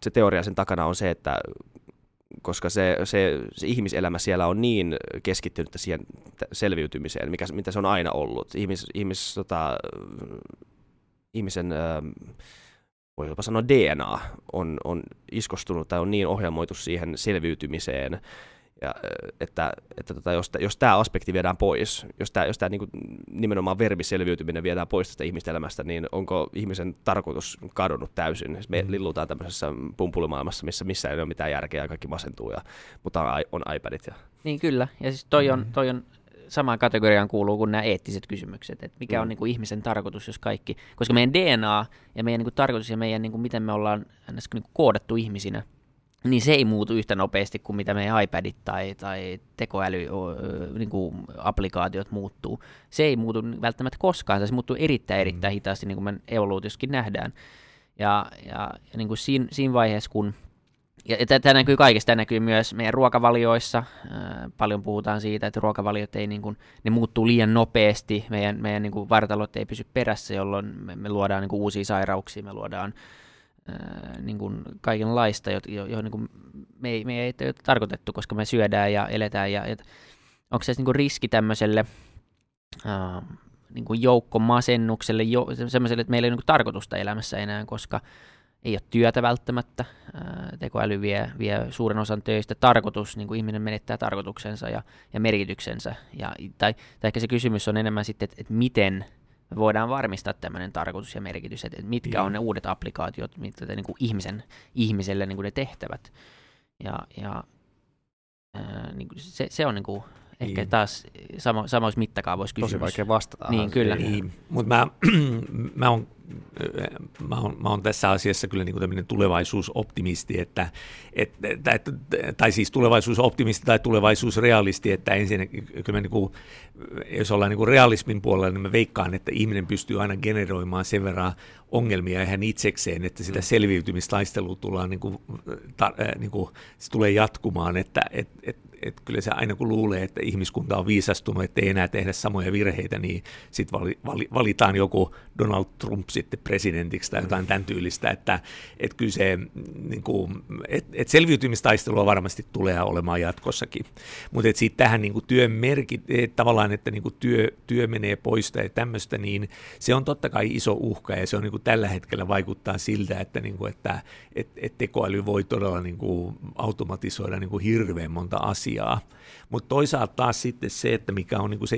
se teoria sen takana on se, että koska se ihmiselämä siellä on niin keskittynyt siihen selviytymiseen, mitä se on aina ollut. Ihmisen voi jopa sanoa DNA on iskostunut tai on niin ohjelmoitu siihen selviytymiseen, ja että jos tämä aspekti viedään pois, jos tämä niin kuin nimenomaan verbiselviytyminen viedään pois tästä ihmiselämästä, niin onko ihmisen tarkoitus kadonnut täysin? Me lillutaan tämmöisessä pumpulimaailmassa, missä missään ei ole mitään järkeä ja kaikki masentuu, mutta on iPadit. Niin kyllä, ja siis toi on samaan kategoriaan kuuluu kuin nämä eettiset kysymykset, että mikä on niin kuin ihmisen tarkoitus, jos kaikki, koska meidän DNA ja meidän niin kuin tarkoitus ja meidän niin kuin miten me ollaan niin kuin koodattu ihmisinä, niin se ei muutu yhtä nopeasti kuin mitä meidän iPadit tai tekoälyapplikaatiot niin muuttuu. Se ei muutu välttämättä koskaan, se muuttuu erittäin hitaasti, niin kuin me evoluutiossakin nähdään. Ja niin kuin siinä vaiheessa, kun tämä näkyy kaikessa, tämä näkyy myös meidän ruokavalioissa. Paljon puhutaan siitä, että ruokavaliot ei, niin kuin, ne muuttuu liian nopeasti, meidän niin kuin vartalot ei pysy perässä, jolloin me luodaan niin kuin uusia sairauksia, me luodaan niin kuin kaikenlaista, johon niin kuin me ei ole tarkoitettu, koska me syödään ja eletään. Ja, onko se niin kuin riski tämmöiselle niin kuin joukkomasennukselle, semmoiselle, että meillä ei ole niin kuin tarkoitusta elämässä enää, koska ei ole työtä välttämättä. Tekoäly vie suuren osan töistä. Tarkoitus, niin kuin ihminen menettää tarkoituksensa ja merkityksensä. Tai ehkä se kysymys on enemmän sitten, että miten me voidaan varmistaa tämmöinen tarkoitus ja merkitys, että mitkä on ne uudet applikaatiot, mitkä niin kuin ihmiselle niin kuin ne tehtävät. Niin kuin se on niin kuin ehkä taas samoissa mittakaavoissa kysymys. Tosi vaikea vastata. Niin, kyllä. Mutta mä oon tässä asiassa kyllä niin kuin tämmöinen tulevaisuusoptimisti, tai siis tulevaisuusoptimisti tai tulevaisuusrealisti, että ensinnäkin, niin kuin, jos ollaan niin kuin realismin puolella, niin mä veikkaan, että ihminen pystyy aina generoimaan sen verran ongelmia ihan itsekseen, että sitä selviytymistaistelua tullaan, se tulee jatkumaan, että kyllä se aina kun luulee, että ihmiskunta on viisastunut, että ei enää tehdä samoja virheitä, niin sitten valitaan joku Donald Trump sitten presidentiksi tai jotain tämän tyylistä, että kyllä se niin kuin, että selviytymistaistelua varmasti tulee olemaan jatkossakin, mutta että siitä tähän niin kuin työn tavallaan, että niin kuin työ menee pois tai tämmöistä, niin se on totta kai iso uhka ja se on niin kuin tällä hetkellä vaikuttaa siltä, että, niin kuin, että tekoäly voi todella niin kuin automatisoida niin kuin hirveän monta asiaa, mutta toisaalta taas sitten se, että mikä on niin kuin se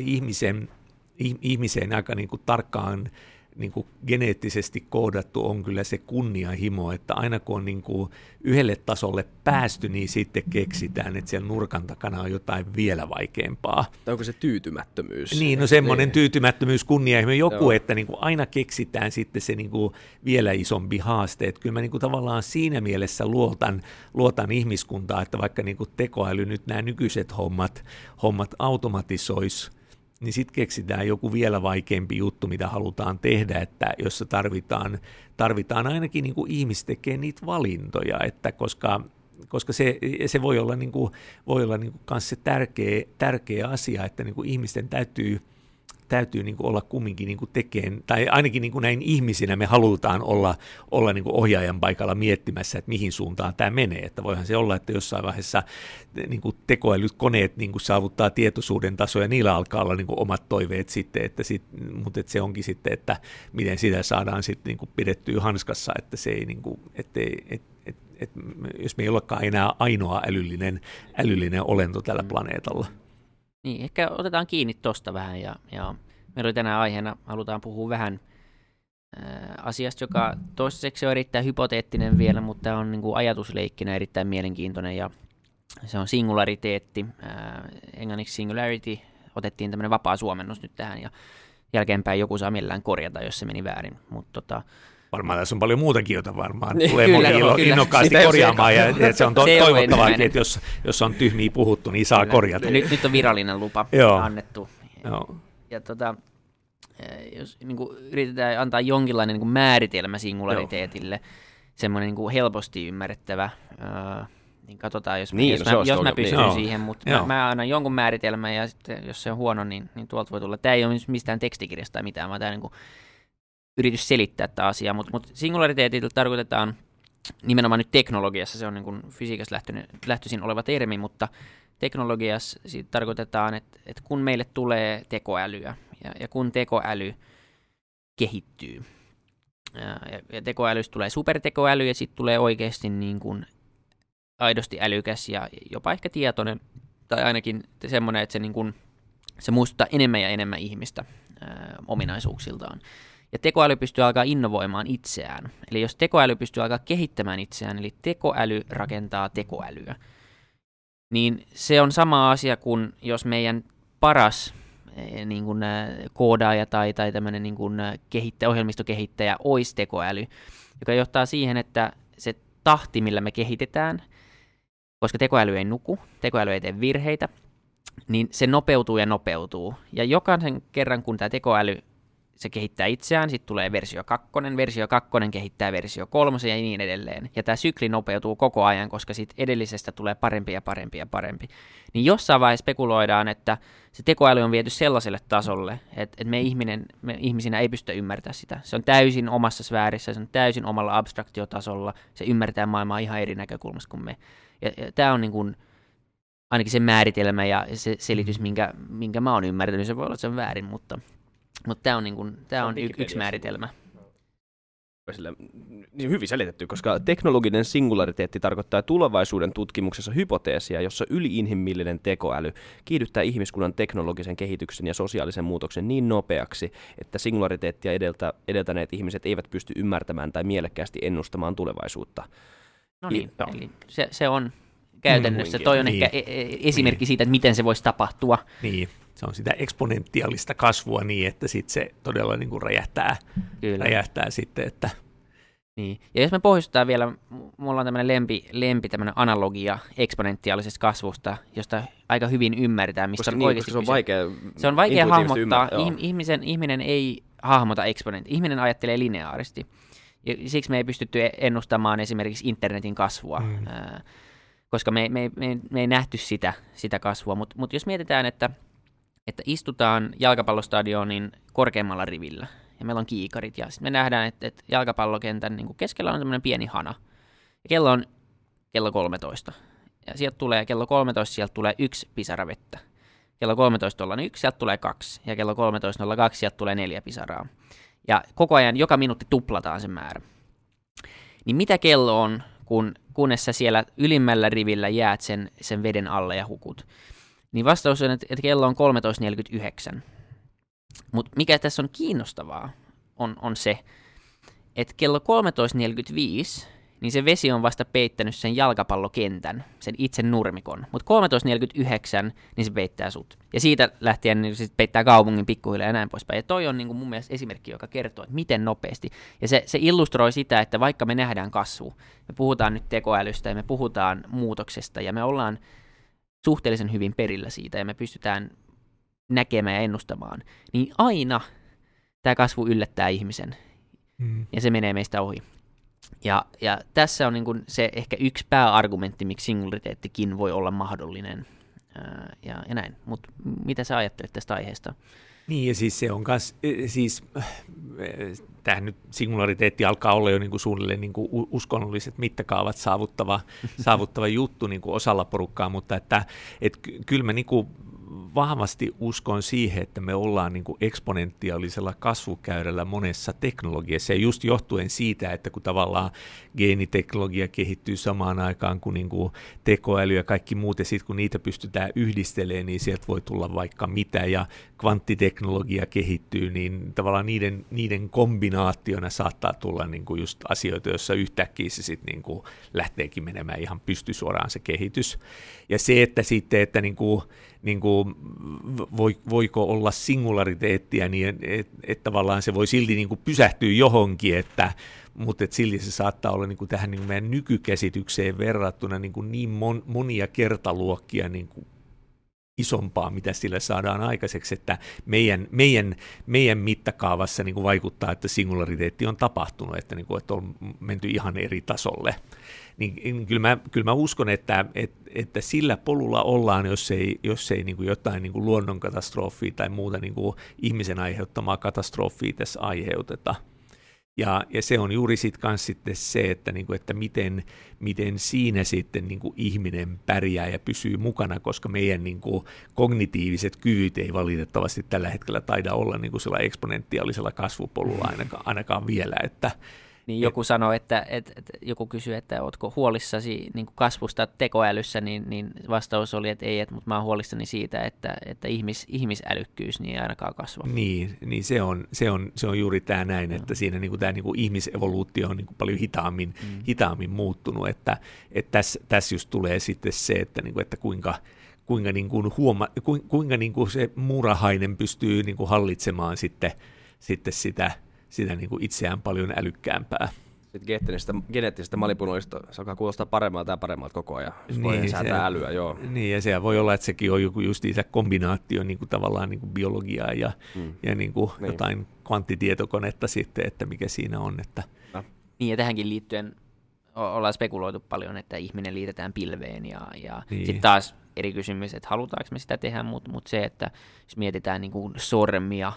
ihmiseen aika niin kuin tarkkaan niin kuin geneettisesti koodattu on kyllä se kunnianhimo, että aina kun on niin kuin yhdelle tasolle päästy, niin sitten keksitään, että siellä nurkan takana on jotain vielä vaikeampaa. Tai onko se tyytymättömyys? Niin, no semmoinen tyytymättömyys, kunnianhimo joku, että niin kuin aina keksitään sitten se niin kuin vielä isompi haaste. Että kyllä mä niin kuin tavallaan siinä mielessä luotan ihmiskuntaa, että vaikka niin kuin tekoäly nyt nämä nykyiset hommat automatisoisi, niin sitten keksitään joku vielä vaikeampi juttu, mitä halutaan tehdä, että jossa tarvitaan ainakin niin kuin ihmiset tekee niitä valintoja, että koska se voi olla niin kuin kans se tärkeä asia, että niin kuin ihmisten täytyy niin kuin olla kumminkin niin kuin tekemään, tai ainakin niin kuin näin ihmisinä me halutaan olla niin kuin ohjaajan paikalla miettimässä, että mihin suuntaan tämä menee. Että voihan se olla, että jossain vaiheessa niin kuin tekoälyt, koneet niin kuin saavuttaa tietoisuuden tasoja, ja niillä alkaa olla niin kuin omat toiveet sitten, mutta se onkin sitten, että miten sitä saadaan sitten niin kuin pidettyä hanskassa, että se ei niin kuin, jos me ei olekaan enää ainoa älyllinen olento tällä planeetalla. Niin, ehkä otetaan kiinni tuosta vähän ja meillä oli tänään aiheena, halutaan puhua vähän asiasta, joka toistaiseksi on erittäin hypoteettinen vielä, mutta tämä on niin kuin ajatusleikkinä erittäin mielenkiintoinen ja se on singulariteetti, englanniksi singularity, otettiin tämmöinen vapaa suomennus nyt tähän ja jälkeenpäin joku saa millään korjata, jos se meni väärin, mutta varmaan tässä on paljon muutakin, jota varmaan tulee innokkaasti korjaamaan, ja se on toivottavaakin, että jos on tyhmiä puhuttu, niin saa korjata. Nyt on virallinen lupa annettu. Joo. Ja jos niin kuin yritetään antaa jonkinlainen niin kuin määritelmä singulariteetille, semmoinen niin kuin helposti ymmärrettävä, niin katsotaan, jos mä pystyn siihen, mutta mä annan jonkun määritelmän, ja sitten, jos se on huono, niin tuolta voi tulla. Tämä ei ole mistään tekstikirjasta tai mitään, vaan tämä niin kuin yritys selittää tätä asiaa, mutta singulariteetillä tarkoitetaan nimenomaan nyt teknologiassa, se on niin kuin fysiikasta lähtöisin oleva termi, mutta teknologiassa siitä tarkoitetaan, että kun meille tulee tekoälyä ja kun tekoäly kehittyy ja tekoälystä tulee supertekoäly ja sitten tulee oikeasti niin kuin aidosti älykäs ja jopa ehkä tietoinen tai ainakin semmoinen, että se, niin kuin, se muistuttaa enemmän ja enemmän ihmistä ominaisuuksiltaan. Ja tekoäly pystyy alkaa innovoimaan itseään. Eli jos tekoäly pystyy alkaa kehittämään itseään, eli tekoäly rakentaa tekoälyä, niin se on sama asia kuin jos meidän paras niin kuin, koodaaja tai tämmöinen niin kuin, ohjelmistokehittäjä olisi tekoäly, joka johtaa siihen, että se tahti, millä me kehitetään, koska tekoäly ei nuku, tekoäly ei tee virheitä, niin se nopeutuu ja nopeutuu. Ja jokaisen kerran, kun tämä tekoäly se kehittää itseään, sitten tulee versio 2 kehittää versio 3 ja niin edelleen. Ja tämä sykli nopeutuu koko ajan, koska sit edellisestä tulee parempi ja parempi ja parempi. Niin jossain vaiheessa spekuloidaan, että se tekoäly on viety sellaiselle tasolle, että me ihmisinä ei pystytä ymmärtämään sitä. Se on täysin omassa sfäärissä, se on täysin omalla abstraktiotasolla, se ymmärtää maailmaa ihan eri näkökulmasta kuin me. Ja tämä on niin kuin ainakin se määritelmä ja se selitys, minkä mä oon ymmärtänyt. Se voi olla, että se on väärin, mutta tämä on, niin kuin, tämä on yksi määritelmä. Hyvin selitetty, koska teknologinen singulariteetti tarkoittaa tulevaisuuden tutkimuksessa hypoteesia, jossa yliinhimillinen tekoäly kiihdyttää ihmiskunnan teknologisen kehityksen ja sosiaalisen muutoksen niin nopeaksi, että singulariteettia edeltäneet ihmiset eivät pysty ymmärtämään tai mielekkäästi ennustamaan tulevaisuutta. No niin, eli se on käytännössä. Toi on ehkä esimerkki siitä, että miten se voisi tapahtua. Niin. Se on sitä eksponentiaalista kasvua niin, että sitten se todella niin kuin räjähtää sitten. Että. Niin. Ja jos me pohjustetaan vielä, mulla on tämmöinen lempi tämmöinen analogia eksponentiaalisesta kasvusta, josta aika hyvin ymmärtää, mistä on oikeasti. Se on vaikea hahmottaa. Ihminen ei hahmota eksponentti. Ihminen ajattelee lineaaristi. Ja siksi me ei pystytty ennustamaan esimerkiksi internetin kasvua, koska me ei nähty sitä kasvua. Mutta jos mietitään, että istutaan jalkapallostadionin korkeammalla rivillä, ja meillä on kiikarit, ja sitten me nähdään, että jalkapallokentän niin kuin keskellä on tämmöinen pieni hana, ja kello on kello 13, ja sieltä tulee kello 13, sieltä tulee 1 pisara vettä, kello 13.01, sieltä tulee 2, ja kello 13.02, sieltä tulee 4 pisaraa, ja koko ajan joka minuutti tuplataan sen määrä. Niin mitä kello on, kunnes sä siellä ylimmällä rivillä jäät sen veden alle ja hukut? Niin vastaus on, että kello on 13.49. Mutta mikä tässä on kiinnostavaa, on se, että kello 13.45, niin se vesi on vasta peittänyt sen jalkapallokentän, sen itse nurmikon. Mutta 13.49, niin se peittää sut. Ja siitä lähtien niin se peittää kaupungin pikkuhiljaa ja näin poispäin. Ja toi on niin kuin mun mielestä esimerkki, joka kertoo, että miten nopeasti. Ja se illustroi sitä, että vaikka me nähdään kasvu, me puhutaan nyt tekoälystä ja me puhutaan muutoksesta ja me ollaan suhteellisen hyvin perillä siitä, ja me pystytään näkemään ja ennustamaan, niin aina tämä kasvu yllättää ihmisen, ja se menee meistä ohi. Ja tässä on niin kuin se ehkä yksi pääargumentti, miksi singulariteettikin voi olla mahdollinen, ja näin. Mutta mitä sä ajattelet tästä aiheesta? Niin, ja siis se on myös, tämähän nyt singulariteetti alkaa olla jo niin kuin suunnilleen niin kuin uskonnolliset mittakaavat saavuttava juttu niin kuin osalla porukkaa, mutta että kyllä mä niin kuin vahvasti uskon siihen, että me ollaan niin kuin eksponentiaalisella kasvukäyrällä monessa teknologiassa, ja just johtuen siitä, että kun tavallaan geeniteknologia kehittyy samaan aikaan kuin, niin kuin tekoäly ja kaikki muut, ja sitten kun niitä pystytään yhdistelemään, niin sieltä voi tulla vaikka mitä, ja kvanttiteknologia kehittyy, niin tavallaan niiden kombinaationa saattaa tulla niin kuin just asioita, joissa yhtäkkiä se sitten niin kuin lähteekin menemään ihan pystysuoraan se kehitys. Ja se, että sitten, että niin kuin, voiko olla singulariteettia, niin että tavallaan se voi silti niin kuin pysähtyä johonkin, mutta silti se saattaa olla niin kuin tähän niin kuin meidän nykykäsitykseen verrattuna niin monia kertaluokkia niin kuin isompaa, mitä sillä saadaan aikaiseksi, että meidän mittakaavassa niin kuin vaikuttaa, että singulariteetti on tapahtunut, että, niin kuin, että on menty ihan eri tasolle. Niin kyllä mä uskon, että sillä polulla ollaan, jos ei niin kuin jotain niin kuin luonnonkatastrofia tai muuta niin kuin ihmisen aiheuttamaa katastrofia tässä aiheuteta. Ja se on juuri sitten se, että, niinku, että miten siinä sitten niinku ihminen pärjää ja pysyy mukana, koska meidän niinku kognitiiviset kyvyt ei valitettavasti tällä hetkellä taida olla niinku eksponentiaalisella kasvupolulla ainakaan vielä. Niin joku sanoi, että joku kysyi, että ootko huolissasi niin kuin kasvusta tekoälyssä, niin vastaus oli, että ei, mutta mä oon huolissani siitä, että ihmisälykkyys niin ei ainakaan kasva. Niin se on juuri tämä näin, että siinä niin kuin tämä niin kuin ihmisevoluutio on niin kuin paljon hitaammin muuttunut, että tässä just tulee sitten se, että, niin kuin, että kuinka niin kuin se muurahainen pystyy niin kuin hallitsemaan sitten sitä niin kuin itseään paljon älykkäämpää. geneettisestä manipuloinnista se alkaa kuulostaa paremmalta ja paremmalta koko ajan. Siis voi säätää älyä, joo. Niin, ja sehän voi olla, että sekin on joku justiinsa kombinaatio niin kuin tavallaan niin kuin biologiaa ja niin kuin jotain kvanttitietokonetta sitten, että mikä siinä on. Että. Niin, ja tähänkin liittyen ollaan spekuloitu paljon, että ihminen liitetään pilveen ja niin. Sitten taas eri kysymys, että halutaanko me sitä tehdä, mutta se, että jos mietitään niin kuin sormia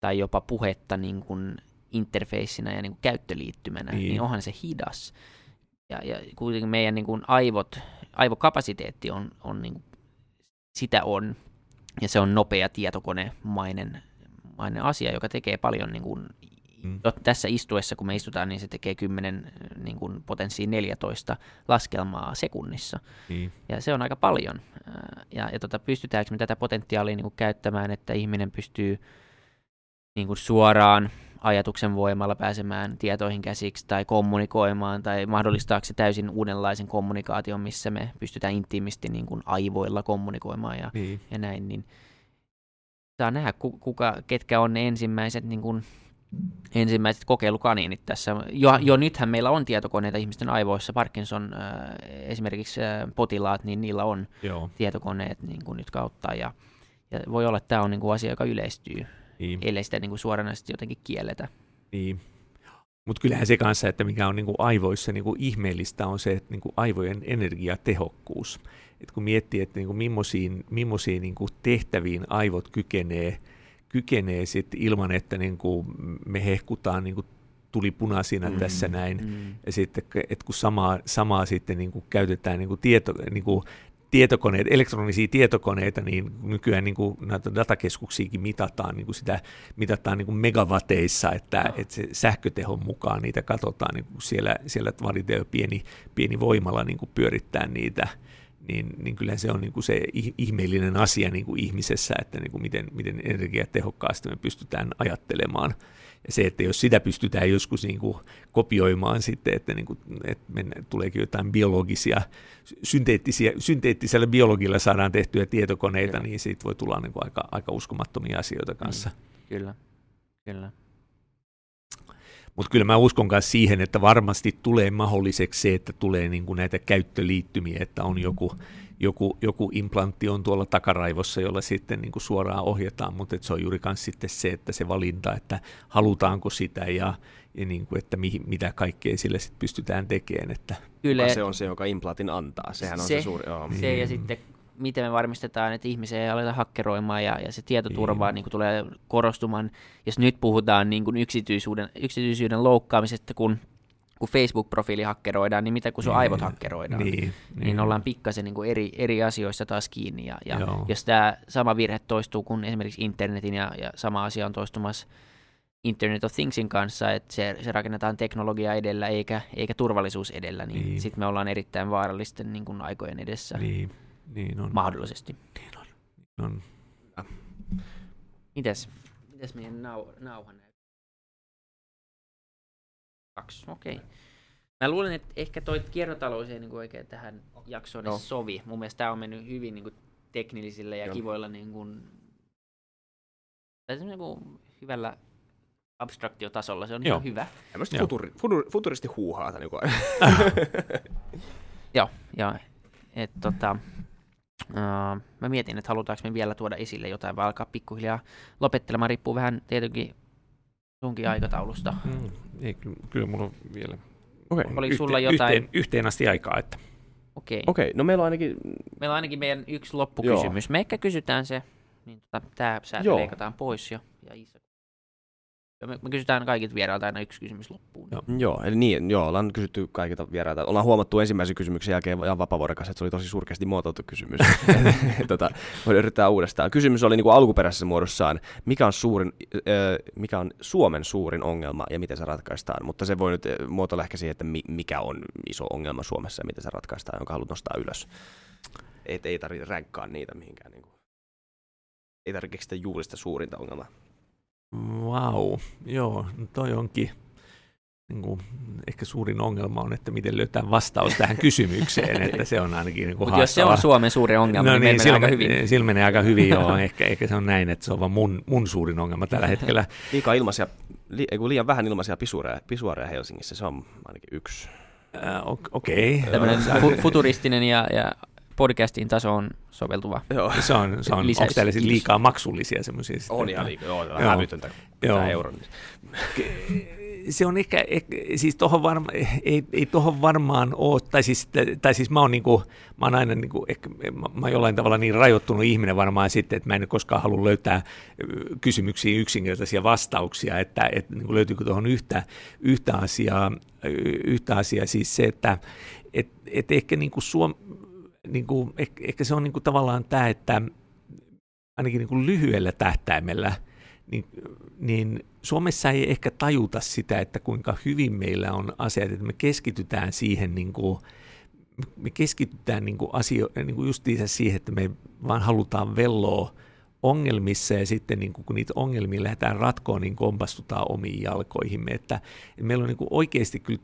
tai jopa puhetta niin kuin interfeissinä ja niin kuin käyttöliittymänä, niin onhan se hidas. Ja kuitenkin meidän niin kuin aivokapasiteetti on niin kuin, sitä on, ja se on nopea tietokonemainen asia, joka tekee paljon, niin kuin, tässä istuessa, kun me istutaan, niin se tekee 10 niin kuin potenssiin 14 laskelmaa sekunnissa. Ja se on aika paljon. Ja pystytäänkö me tätä potentiaalia niin kuin käyttämään, että ihminen pystyy niin kuin suoraan ajatuksen voimalla pääsemään tietoihin käsiksi tai kommunikoimaan tai mahdollistaako se täysin uudenlaisen kommunikaation, missä me pystytään intiimisti niin kuin aivoilla kommunikoimaan ja näin. Niin saa nähdä, ketkä on ne ensimmäiset, niin kuin, kokeilukaniinit tässä. Jo nythän meillä on tietokoneita ihmisten aivoissa. Parkinson esimerkiksi potilaat, niin niillä on tietokoneet, niin kuin nyt kautta. Ja voi olla, että tämä on niin kuin asia, joka yleistyy. Ellei sitä niin kuin suoranaisesti jotenkin kielletä. Niin. Mutta kyllähän se kanssa, että mikä on niin kuin aivoissa niin kuin ihmeellistä, on se, että niin kuin aivojen energiatehokkuus. Et kun miettii, että niin kuin millaisiin niin kuin tehtäviin aivot kykenee sit ilman, että niin kuin me hehkutaan niin kuin tulipunaisina tässä näin. Ja sitten, että kun samaa sitten niin kuin käytetään niin kuin tietokoneita, elektronisia tietokoneita, niin nykyään niin kuin näitä datakeskuksiakin mitataan, niin kuin sitä mitataan niin kuin megawateissa, että se sähkötehon mukaan niitä katsotaan, niin kuin siellä valitaan pieni voimala niin kuin pyörittää niitä, niin kyllä se on niin kuin se ihmeellinen asia niin kuin ihmisessä, että niin kuin miten energiatehokkaasti me pystytään ajattelemaan. Ja se, että jos sitä pystytään joskus niin kuin kopioimaan sitten, että, niin kuin, että tuleekin jotain biologisia, synteettisellä biologilla saadaan tehtyä tietokoneita, kyllä. Niin siitä voi tulla niin kuin aika uskomattomia asioita kanssa. Kyllä. Mutta kyllä mä uskon myös siihen, että varmasti tulee mahdolliseksi se, että tulee niin kuin näitä käyttöliittymiä, että on joku implantti on tuolla takaraivossa, jolla sitten niin kuin suoraan ohjataan, mutta se on juuri myös sitten se, että se valinta, että halutaanko sitä ja niin kuin, että mitä kaikkea sille sit pystytään tekemään. Että. Kyllä. Se on se, joka implantin antaa. Sehän on se suuri. Se ja sitten miten me varmistetaan, että ihmisiä ei aleta hakkeroimaan ja se tietoturva niin kuin tulee korostumaan. Jos nyt puhutaan niin kuin yksityisyyden loukkaamisesta, kun Facebook-profiili hakkeroidaan, niin mitä kun sun aivot hakkeroidaan, niin ollaan pikkasen niin kuin eri asioissa taas kiinni. Ja jos tämä sama virhe toistuu kuin esimerkiksi internetin ja sama asia on toistumassa Internet of Thingsin kanssa, että se rakennetaan teknologia edellä eikä turvallisuus edellä, niin sitten me ollaan erittäin vaarallisten niin kuin aikojen edessä. Niin on. Mahdollisesti. Niin on. Mitäs meidän nauha näyttää? 2, okei. Mä luulen, että ehkä toi kiertotalous ei niinku oikein tähän jaksoon sovi. Mun mielestä tää on mennyt hyvin niinku teknillisillä ja kivoilla niinku, hyvällä abstraktiotasolla. Se on ihan hyvä. Tämmöistä futuristi huuhaa tän joku aina. Joo. Mä mietin, että halutaanko me vielä tuoda esille jotain, vaan alkaa pikkuhiljaa lopettelemaan, riippuu vähän tietenkin sunkin aikataulusta. Ei, kyllä mulla on vielä. Oliko sulla jotain? Yhteen asti aikaa. Että. Okei. No meillä on ainakin meidän yksi loppukysymys. Me ehkä kysytään se, niin tämä säätö leikataan pois ja Isa. Me kysytään kaikilta vierailta aina yksi kysymys loppuun. Joo, ollaan kysytty kaikilta vierailta. Ollaan huomattu ensimmäisen kysymyksen jälkeen Jan Vapaavuoren kanssa, että se oli tosi surkeasti muotoiltu kysymys. Voidaan yrittää uudestaan. Kysymys oli niin kuin alkuperäisessä muodossaan, mikä on Suomen suurin ongelma ja miten se ratkaistaan. Mutta se voi nyt muotoilla ehkä siihen, että mikä on iso ongelma Suomessa ja miten se ratkaistaan, jonka haluat nostaa ylös. Et ei tarvitse ränkkaa niitä mihinkään. Niin kuin. Ei tarvitse keksiä juuri sitä suurinta ongelmaa. Vau, toi onkin niin kuin, ehkä suurin ongelma on, että miten löytää vastaus tähän kysymykseen, että se on ainakin niin haastava. Mutta jos se on Suomen suuri ongelma, no niin menee aika hyvin. Sillä menee aika hyvin, joo. Ehkä se on näin, että se on vaan mun suurin ongelma tällä hetkellä. Liian vähän ilmaisia pisuareja Helsingissä, se on ainakin yksi. Okei. Okay. Futuristinen ja podcastin taso on soveltuva. Joo. Se on onko täällä liikaa maksullisia semmoisia? On ihan liikaa, joo, hävytöntä euron. Se on ehkä, siis tohon ei tohon varmaan ole, tai siis mä oon niinku, mä oon aina niinku, ehkä mä oon jollain tavalla niin rajoittunut ihminen varmaan sitten, että mä en koskaan halua löytää kysymyksiin yksinkertaisia vastauksia, että niinku löytyykö tohon yhtä asiaa, siis se, että ehkä niinku niinku, ehkä se on niinku tavallaan tämä, että ainakin niinku lyhyellä tähtäimellä, niin Suomessa ei ehkä tajuta sitä, että kuinka hyvin meillä on asiat, että me keskitytään siihen, niin kuin, asioihin, niin kuin justiinsa siihen, että me vaan halutaan velloa ongelmissa ja sitten niin kuin, kun niitä ongelmia lähdetään ratkoon, niin kompastutaan omiin jalkoihimme. Että meillä on niin kuin oikeasti kyllä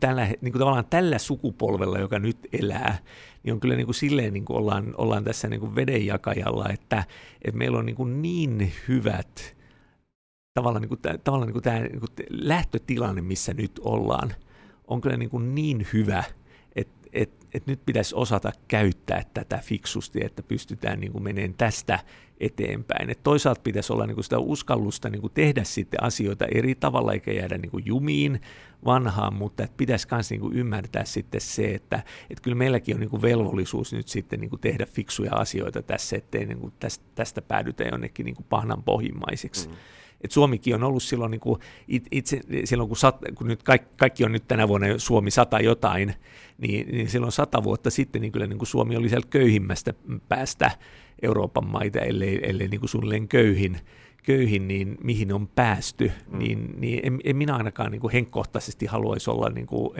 tällä sukupolvella, joka nyt elää, niin on kyllä niin kuin silleen niin kuin ollaan tässä niin kuin vedenjakajalla, että meillä on niin hyvät tavallaan tämä lähtötilanne, missä nyt ollaan, on kyllä niin hyvä, että nyt pitäisi osata käyttää tätä fiksusti, että pystytään menemään tästä eteenpäin. Et toisaalta pitäisi olla sitä uskallusta tehdä sitten asioita eri tavalla, eikä jäädä jumiin vanhaan, mutta että pitäisi myös ymmärtää sitten se, että kyllä meilläkin on velvollisuus nyt sitten tehdä fiksuja asioita tässä, ettei tästä päädytä jonnekin pahnan pohjimmaiseksi. Et Suomikin on ollut silloin, niinku itse, silloin kun nyt kaikki on nyt tänä vuonna Suomi 100 jotain, niin silloin 100 vuotta sitten niin kyllä niin kuin Suomi oli siellä köyhimmästä päästä Euroopan maita, ellei niin kuin suunnilleen köyhin, niin mihin on päästy, niin en minä ainakaan niin kuin henkkohtaisesti haluaisi olla niin kuin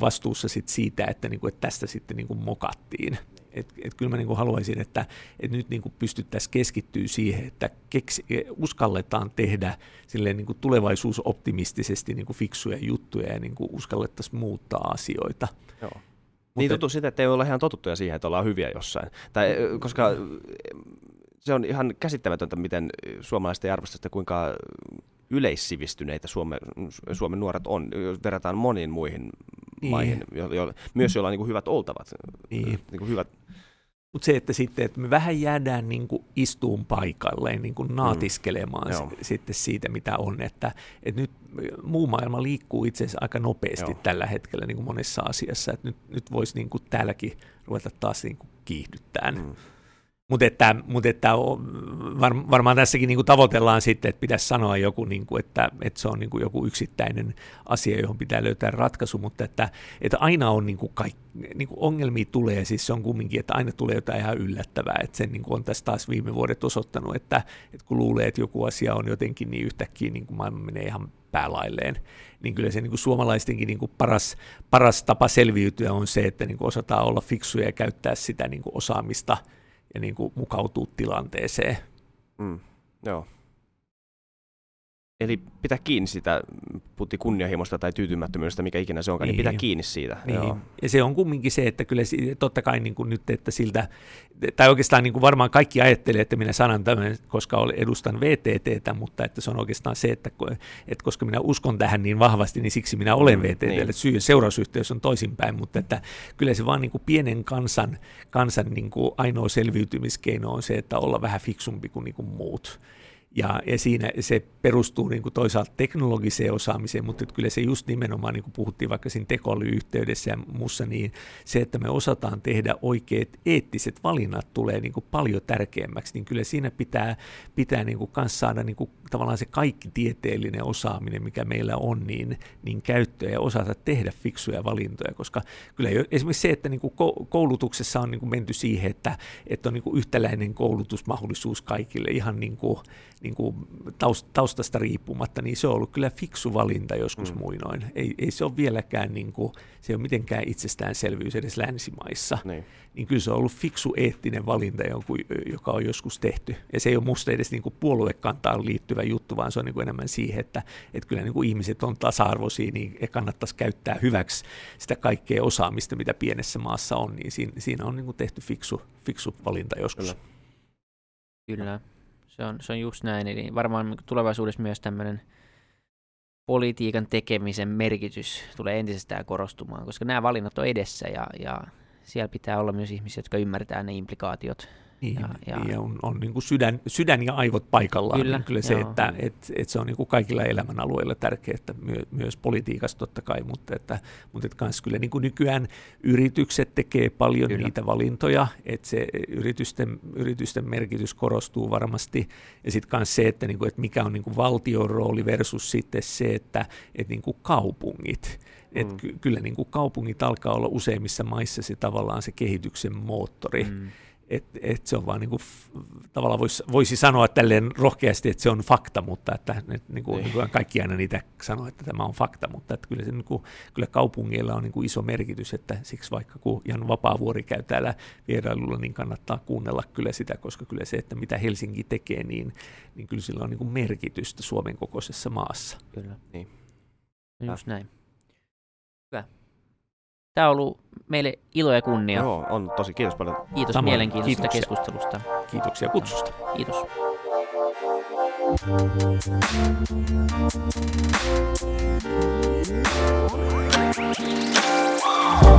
vastuussa sit siitä, että, niin kuin, että tästä sitten niin kuin mokattiin. Et kyllä mä niin kuin haluaisin, että nyt niin kuin pystyttäisiin keskittyä siihen, että uskalletaan tehdä silleen niin kuin tulevaisuusoptimistisesti niin kuin fiksuja juttuja ja niin kuin uskallettaisiin muuttaa asioita. Joo. Niin tuntuu sitä, että ei ole ihan totuttuja siihen, että ollaan hyviä jossain. Tai, koska se on ihan käsittämätöntä, miten suomalaiset ei arvosta sitä, kuinka yleissivistyneitä Suomen nuoret on, jos verrataan moniin muihin maihin, myös joilla on niin kuin hyvät oltavat. Niin kuin hyvät. Mutta se, että sitten että me vähän jäädään niin kuin istuun paikalleen niin kuin naatiskelemaan sitten siitä, mitä on. Että nyt muu maailma liikkuu itse asiassa aika nopeasti tällä hetkellä niin kuin monessa asiassa. Että nyt voisi niin kuin täälläkin ruveta taas niin kuin kiihdyttämään. Mutta että varmaan tässäkin niinku tavoitellaan sitten, että pitäisi sanoa joku, niinku, että se on niinku joku yksittäinen asia, johon pitää löytää ratkaisu, mutta että aina on niinku niinku ongelmia tulee, siis se on kumminkin, että aina tulee jotain ihan yllättävää, että sen niinku on tässä taas viime vuodet osoittanut, että kun luulee, että joku asia on jotenkin niin yhtäkkiä niinku maailma menee ihan päälailleen, niin kyllä se niin kuin suomalaistenkin niin kuin paras tapa selviytyä on se, että niin kuin osataan olla fiksuja ja käyttää sitä niin kuin osaamista, ja niin kuin mukautua tilanteeseen. Joo. Eli pitää kiinni sitä, puhuttiin kunnianhimosta tai tyytymättömyydestä, mikä ikinä se onkaan, niin pitää kiinni siitä. Niin. Joo. Ja se on kumminkin se, että kyllä totta kai niin kuin nyt, että siltä, tai oikeastaan niin kuin varmaan kaikki ajattelee, että minä sanon tämän, koska edustan VTTtä, mutta että se on oikeastaan se, että koska minä uskon tähän niin vahvasti, niin siksi minä olen VTT:llä. Niin. Syy- ja seurausyhteys on toisinpäin, mutta että kyllä se vaan niin kuin pienen kansan niin kuin ainoa selviytymiskeino on se, että olla vähän fiksumpi kuin, niin kuin muut. Ja siinä se perustuu niin kuin toisaalta teknologiseen osaamiseen, mutta kyllä se just nimenomaan, niin kuin puhuttiin vaikka siinä tekoäly-yhteydessä ja muussa, niin se, että me osataan tehdä oikeat eettiset valinnat tulee niin kuin paljon tärkeämmäksi, niin kyllä siinä pitää niin kuin kanssa saada niin kuin tavallaan se kaikki tieteellinen osaaminen, mikä meillä on, niin käyttöä ja osata tehdä fiksuja valintoja, koska kyllä esimerkiksi se, että niin kuin koulutuksessa on niin kuin menty siihen, että on niin kuin yhtäläinen koulutusmahdollisuus kaikille ihan niin kuin niin kuin taustasta riippumatta, niin se on ollut kyllä fiksu valinta joskus muinoin. Ei se ole vieläkään, niin kuin, se ei ole mitenkään itsestäänselvyys edes länsimaissa. Niin kyllä se on ollut fiksu eettinen valinta, joka on joskus tehty. Ja se ei ole musta edes niin kuin puoluekantaan liittyvä juttu, vaan se on niin kuin enemmän siihen, että kyllä niin kuin ihmiset on tasa-arvoisia, niin kannattaisi käyttää hyväksi sitä kaikkea osaamista, mitä pienessä maassa on. Niin siinä on niin kuin tehty fiksu valinta joskus. Kyllä. Se on just näin, eli varmaan tulevaisuudessa myös tämmöinen politiikan tekemisen merkitys tulee entisestään korostumaan, koska nämä valinnat on edessä ja siellä pitää olla myös ihmisiä, jotka ymmärtää ne implikaatiot. Niin, ja on niin kuin sydän ja aivot paikallaan. Kyllä se, että se on niin kuin kaikilla elämänalueilla tärkeää, että myös politiikassa totta kai, mutta kans kyllä niin kuin nykyään yritykset tekee paljon niitä valintoja, että se yritysten merkitys korostuu varmasti, ja sitten kans se, että, niin kuin, että mikä on niin kuin valtion rooli versus sitten se, että niin kuin kaupungit. Että kyllä niin kuin kaupungit alkaa olla useimmissa maissa se tavallaan se kehityksen moottori. Et se on vaan niinku tavallaan voisi sanoa tälleen rohkeasti, että se on fakta, mutta että niinku kaikki aina niitä sanoo, että tämä on fakta, mutta että kyllä se niinku kyllä kaupungeilla on niinku iso merkitys, että siksi vaikka kun Jan Vapaavuori käy täällä vierailulla, niin kannattaa kuunnella kyllä sitä, koska kyllä se, että mitä Helsinki tekee, niin kyllä sillä on niinku merkitystä Suomen kokoisessa maassa. Kyllä. Niin. Just näin. Hyvä. Tämä on ollut meille ilo ja kunnia. Joo, on tosi. Kiitos paljon. Kiitos samoin. Mielenkiintoisesta keskustelusta. Kiitoksia kutsusta. Kiitos.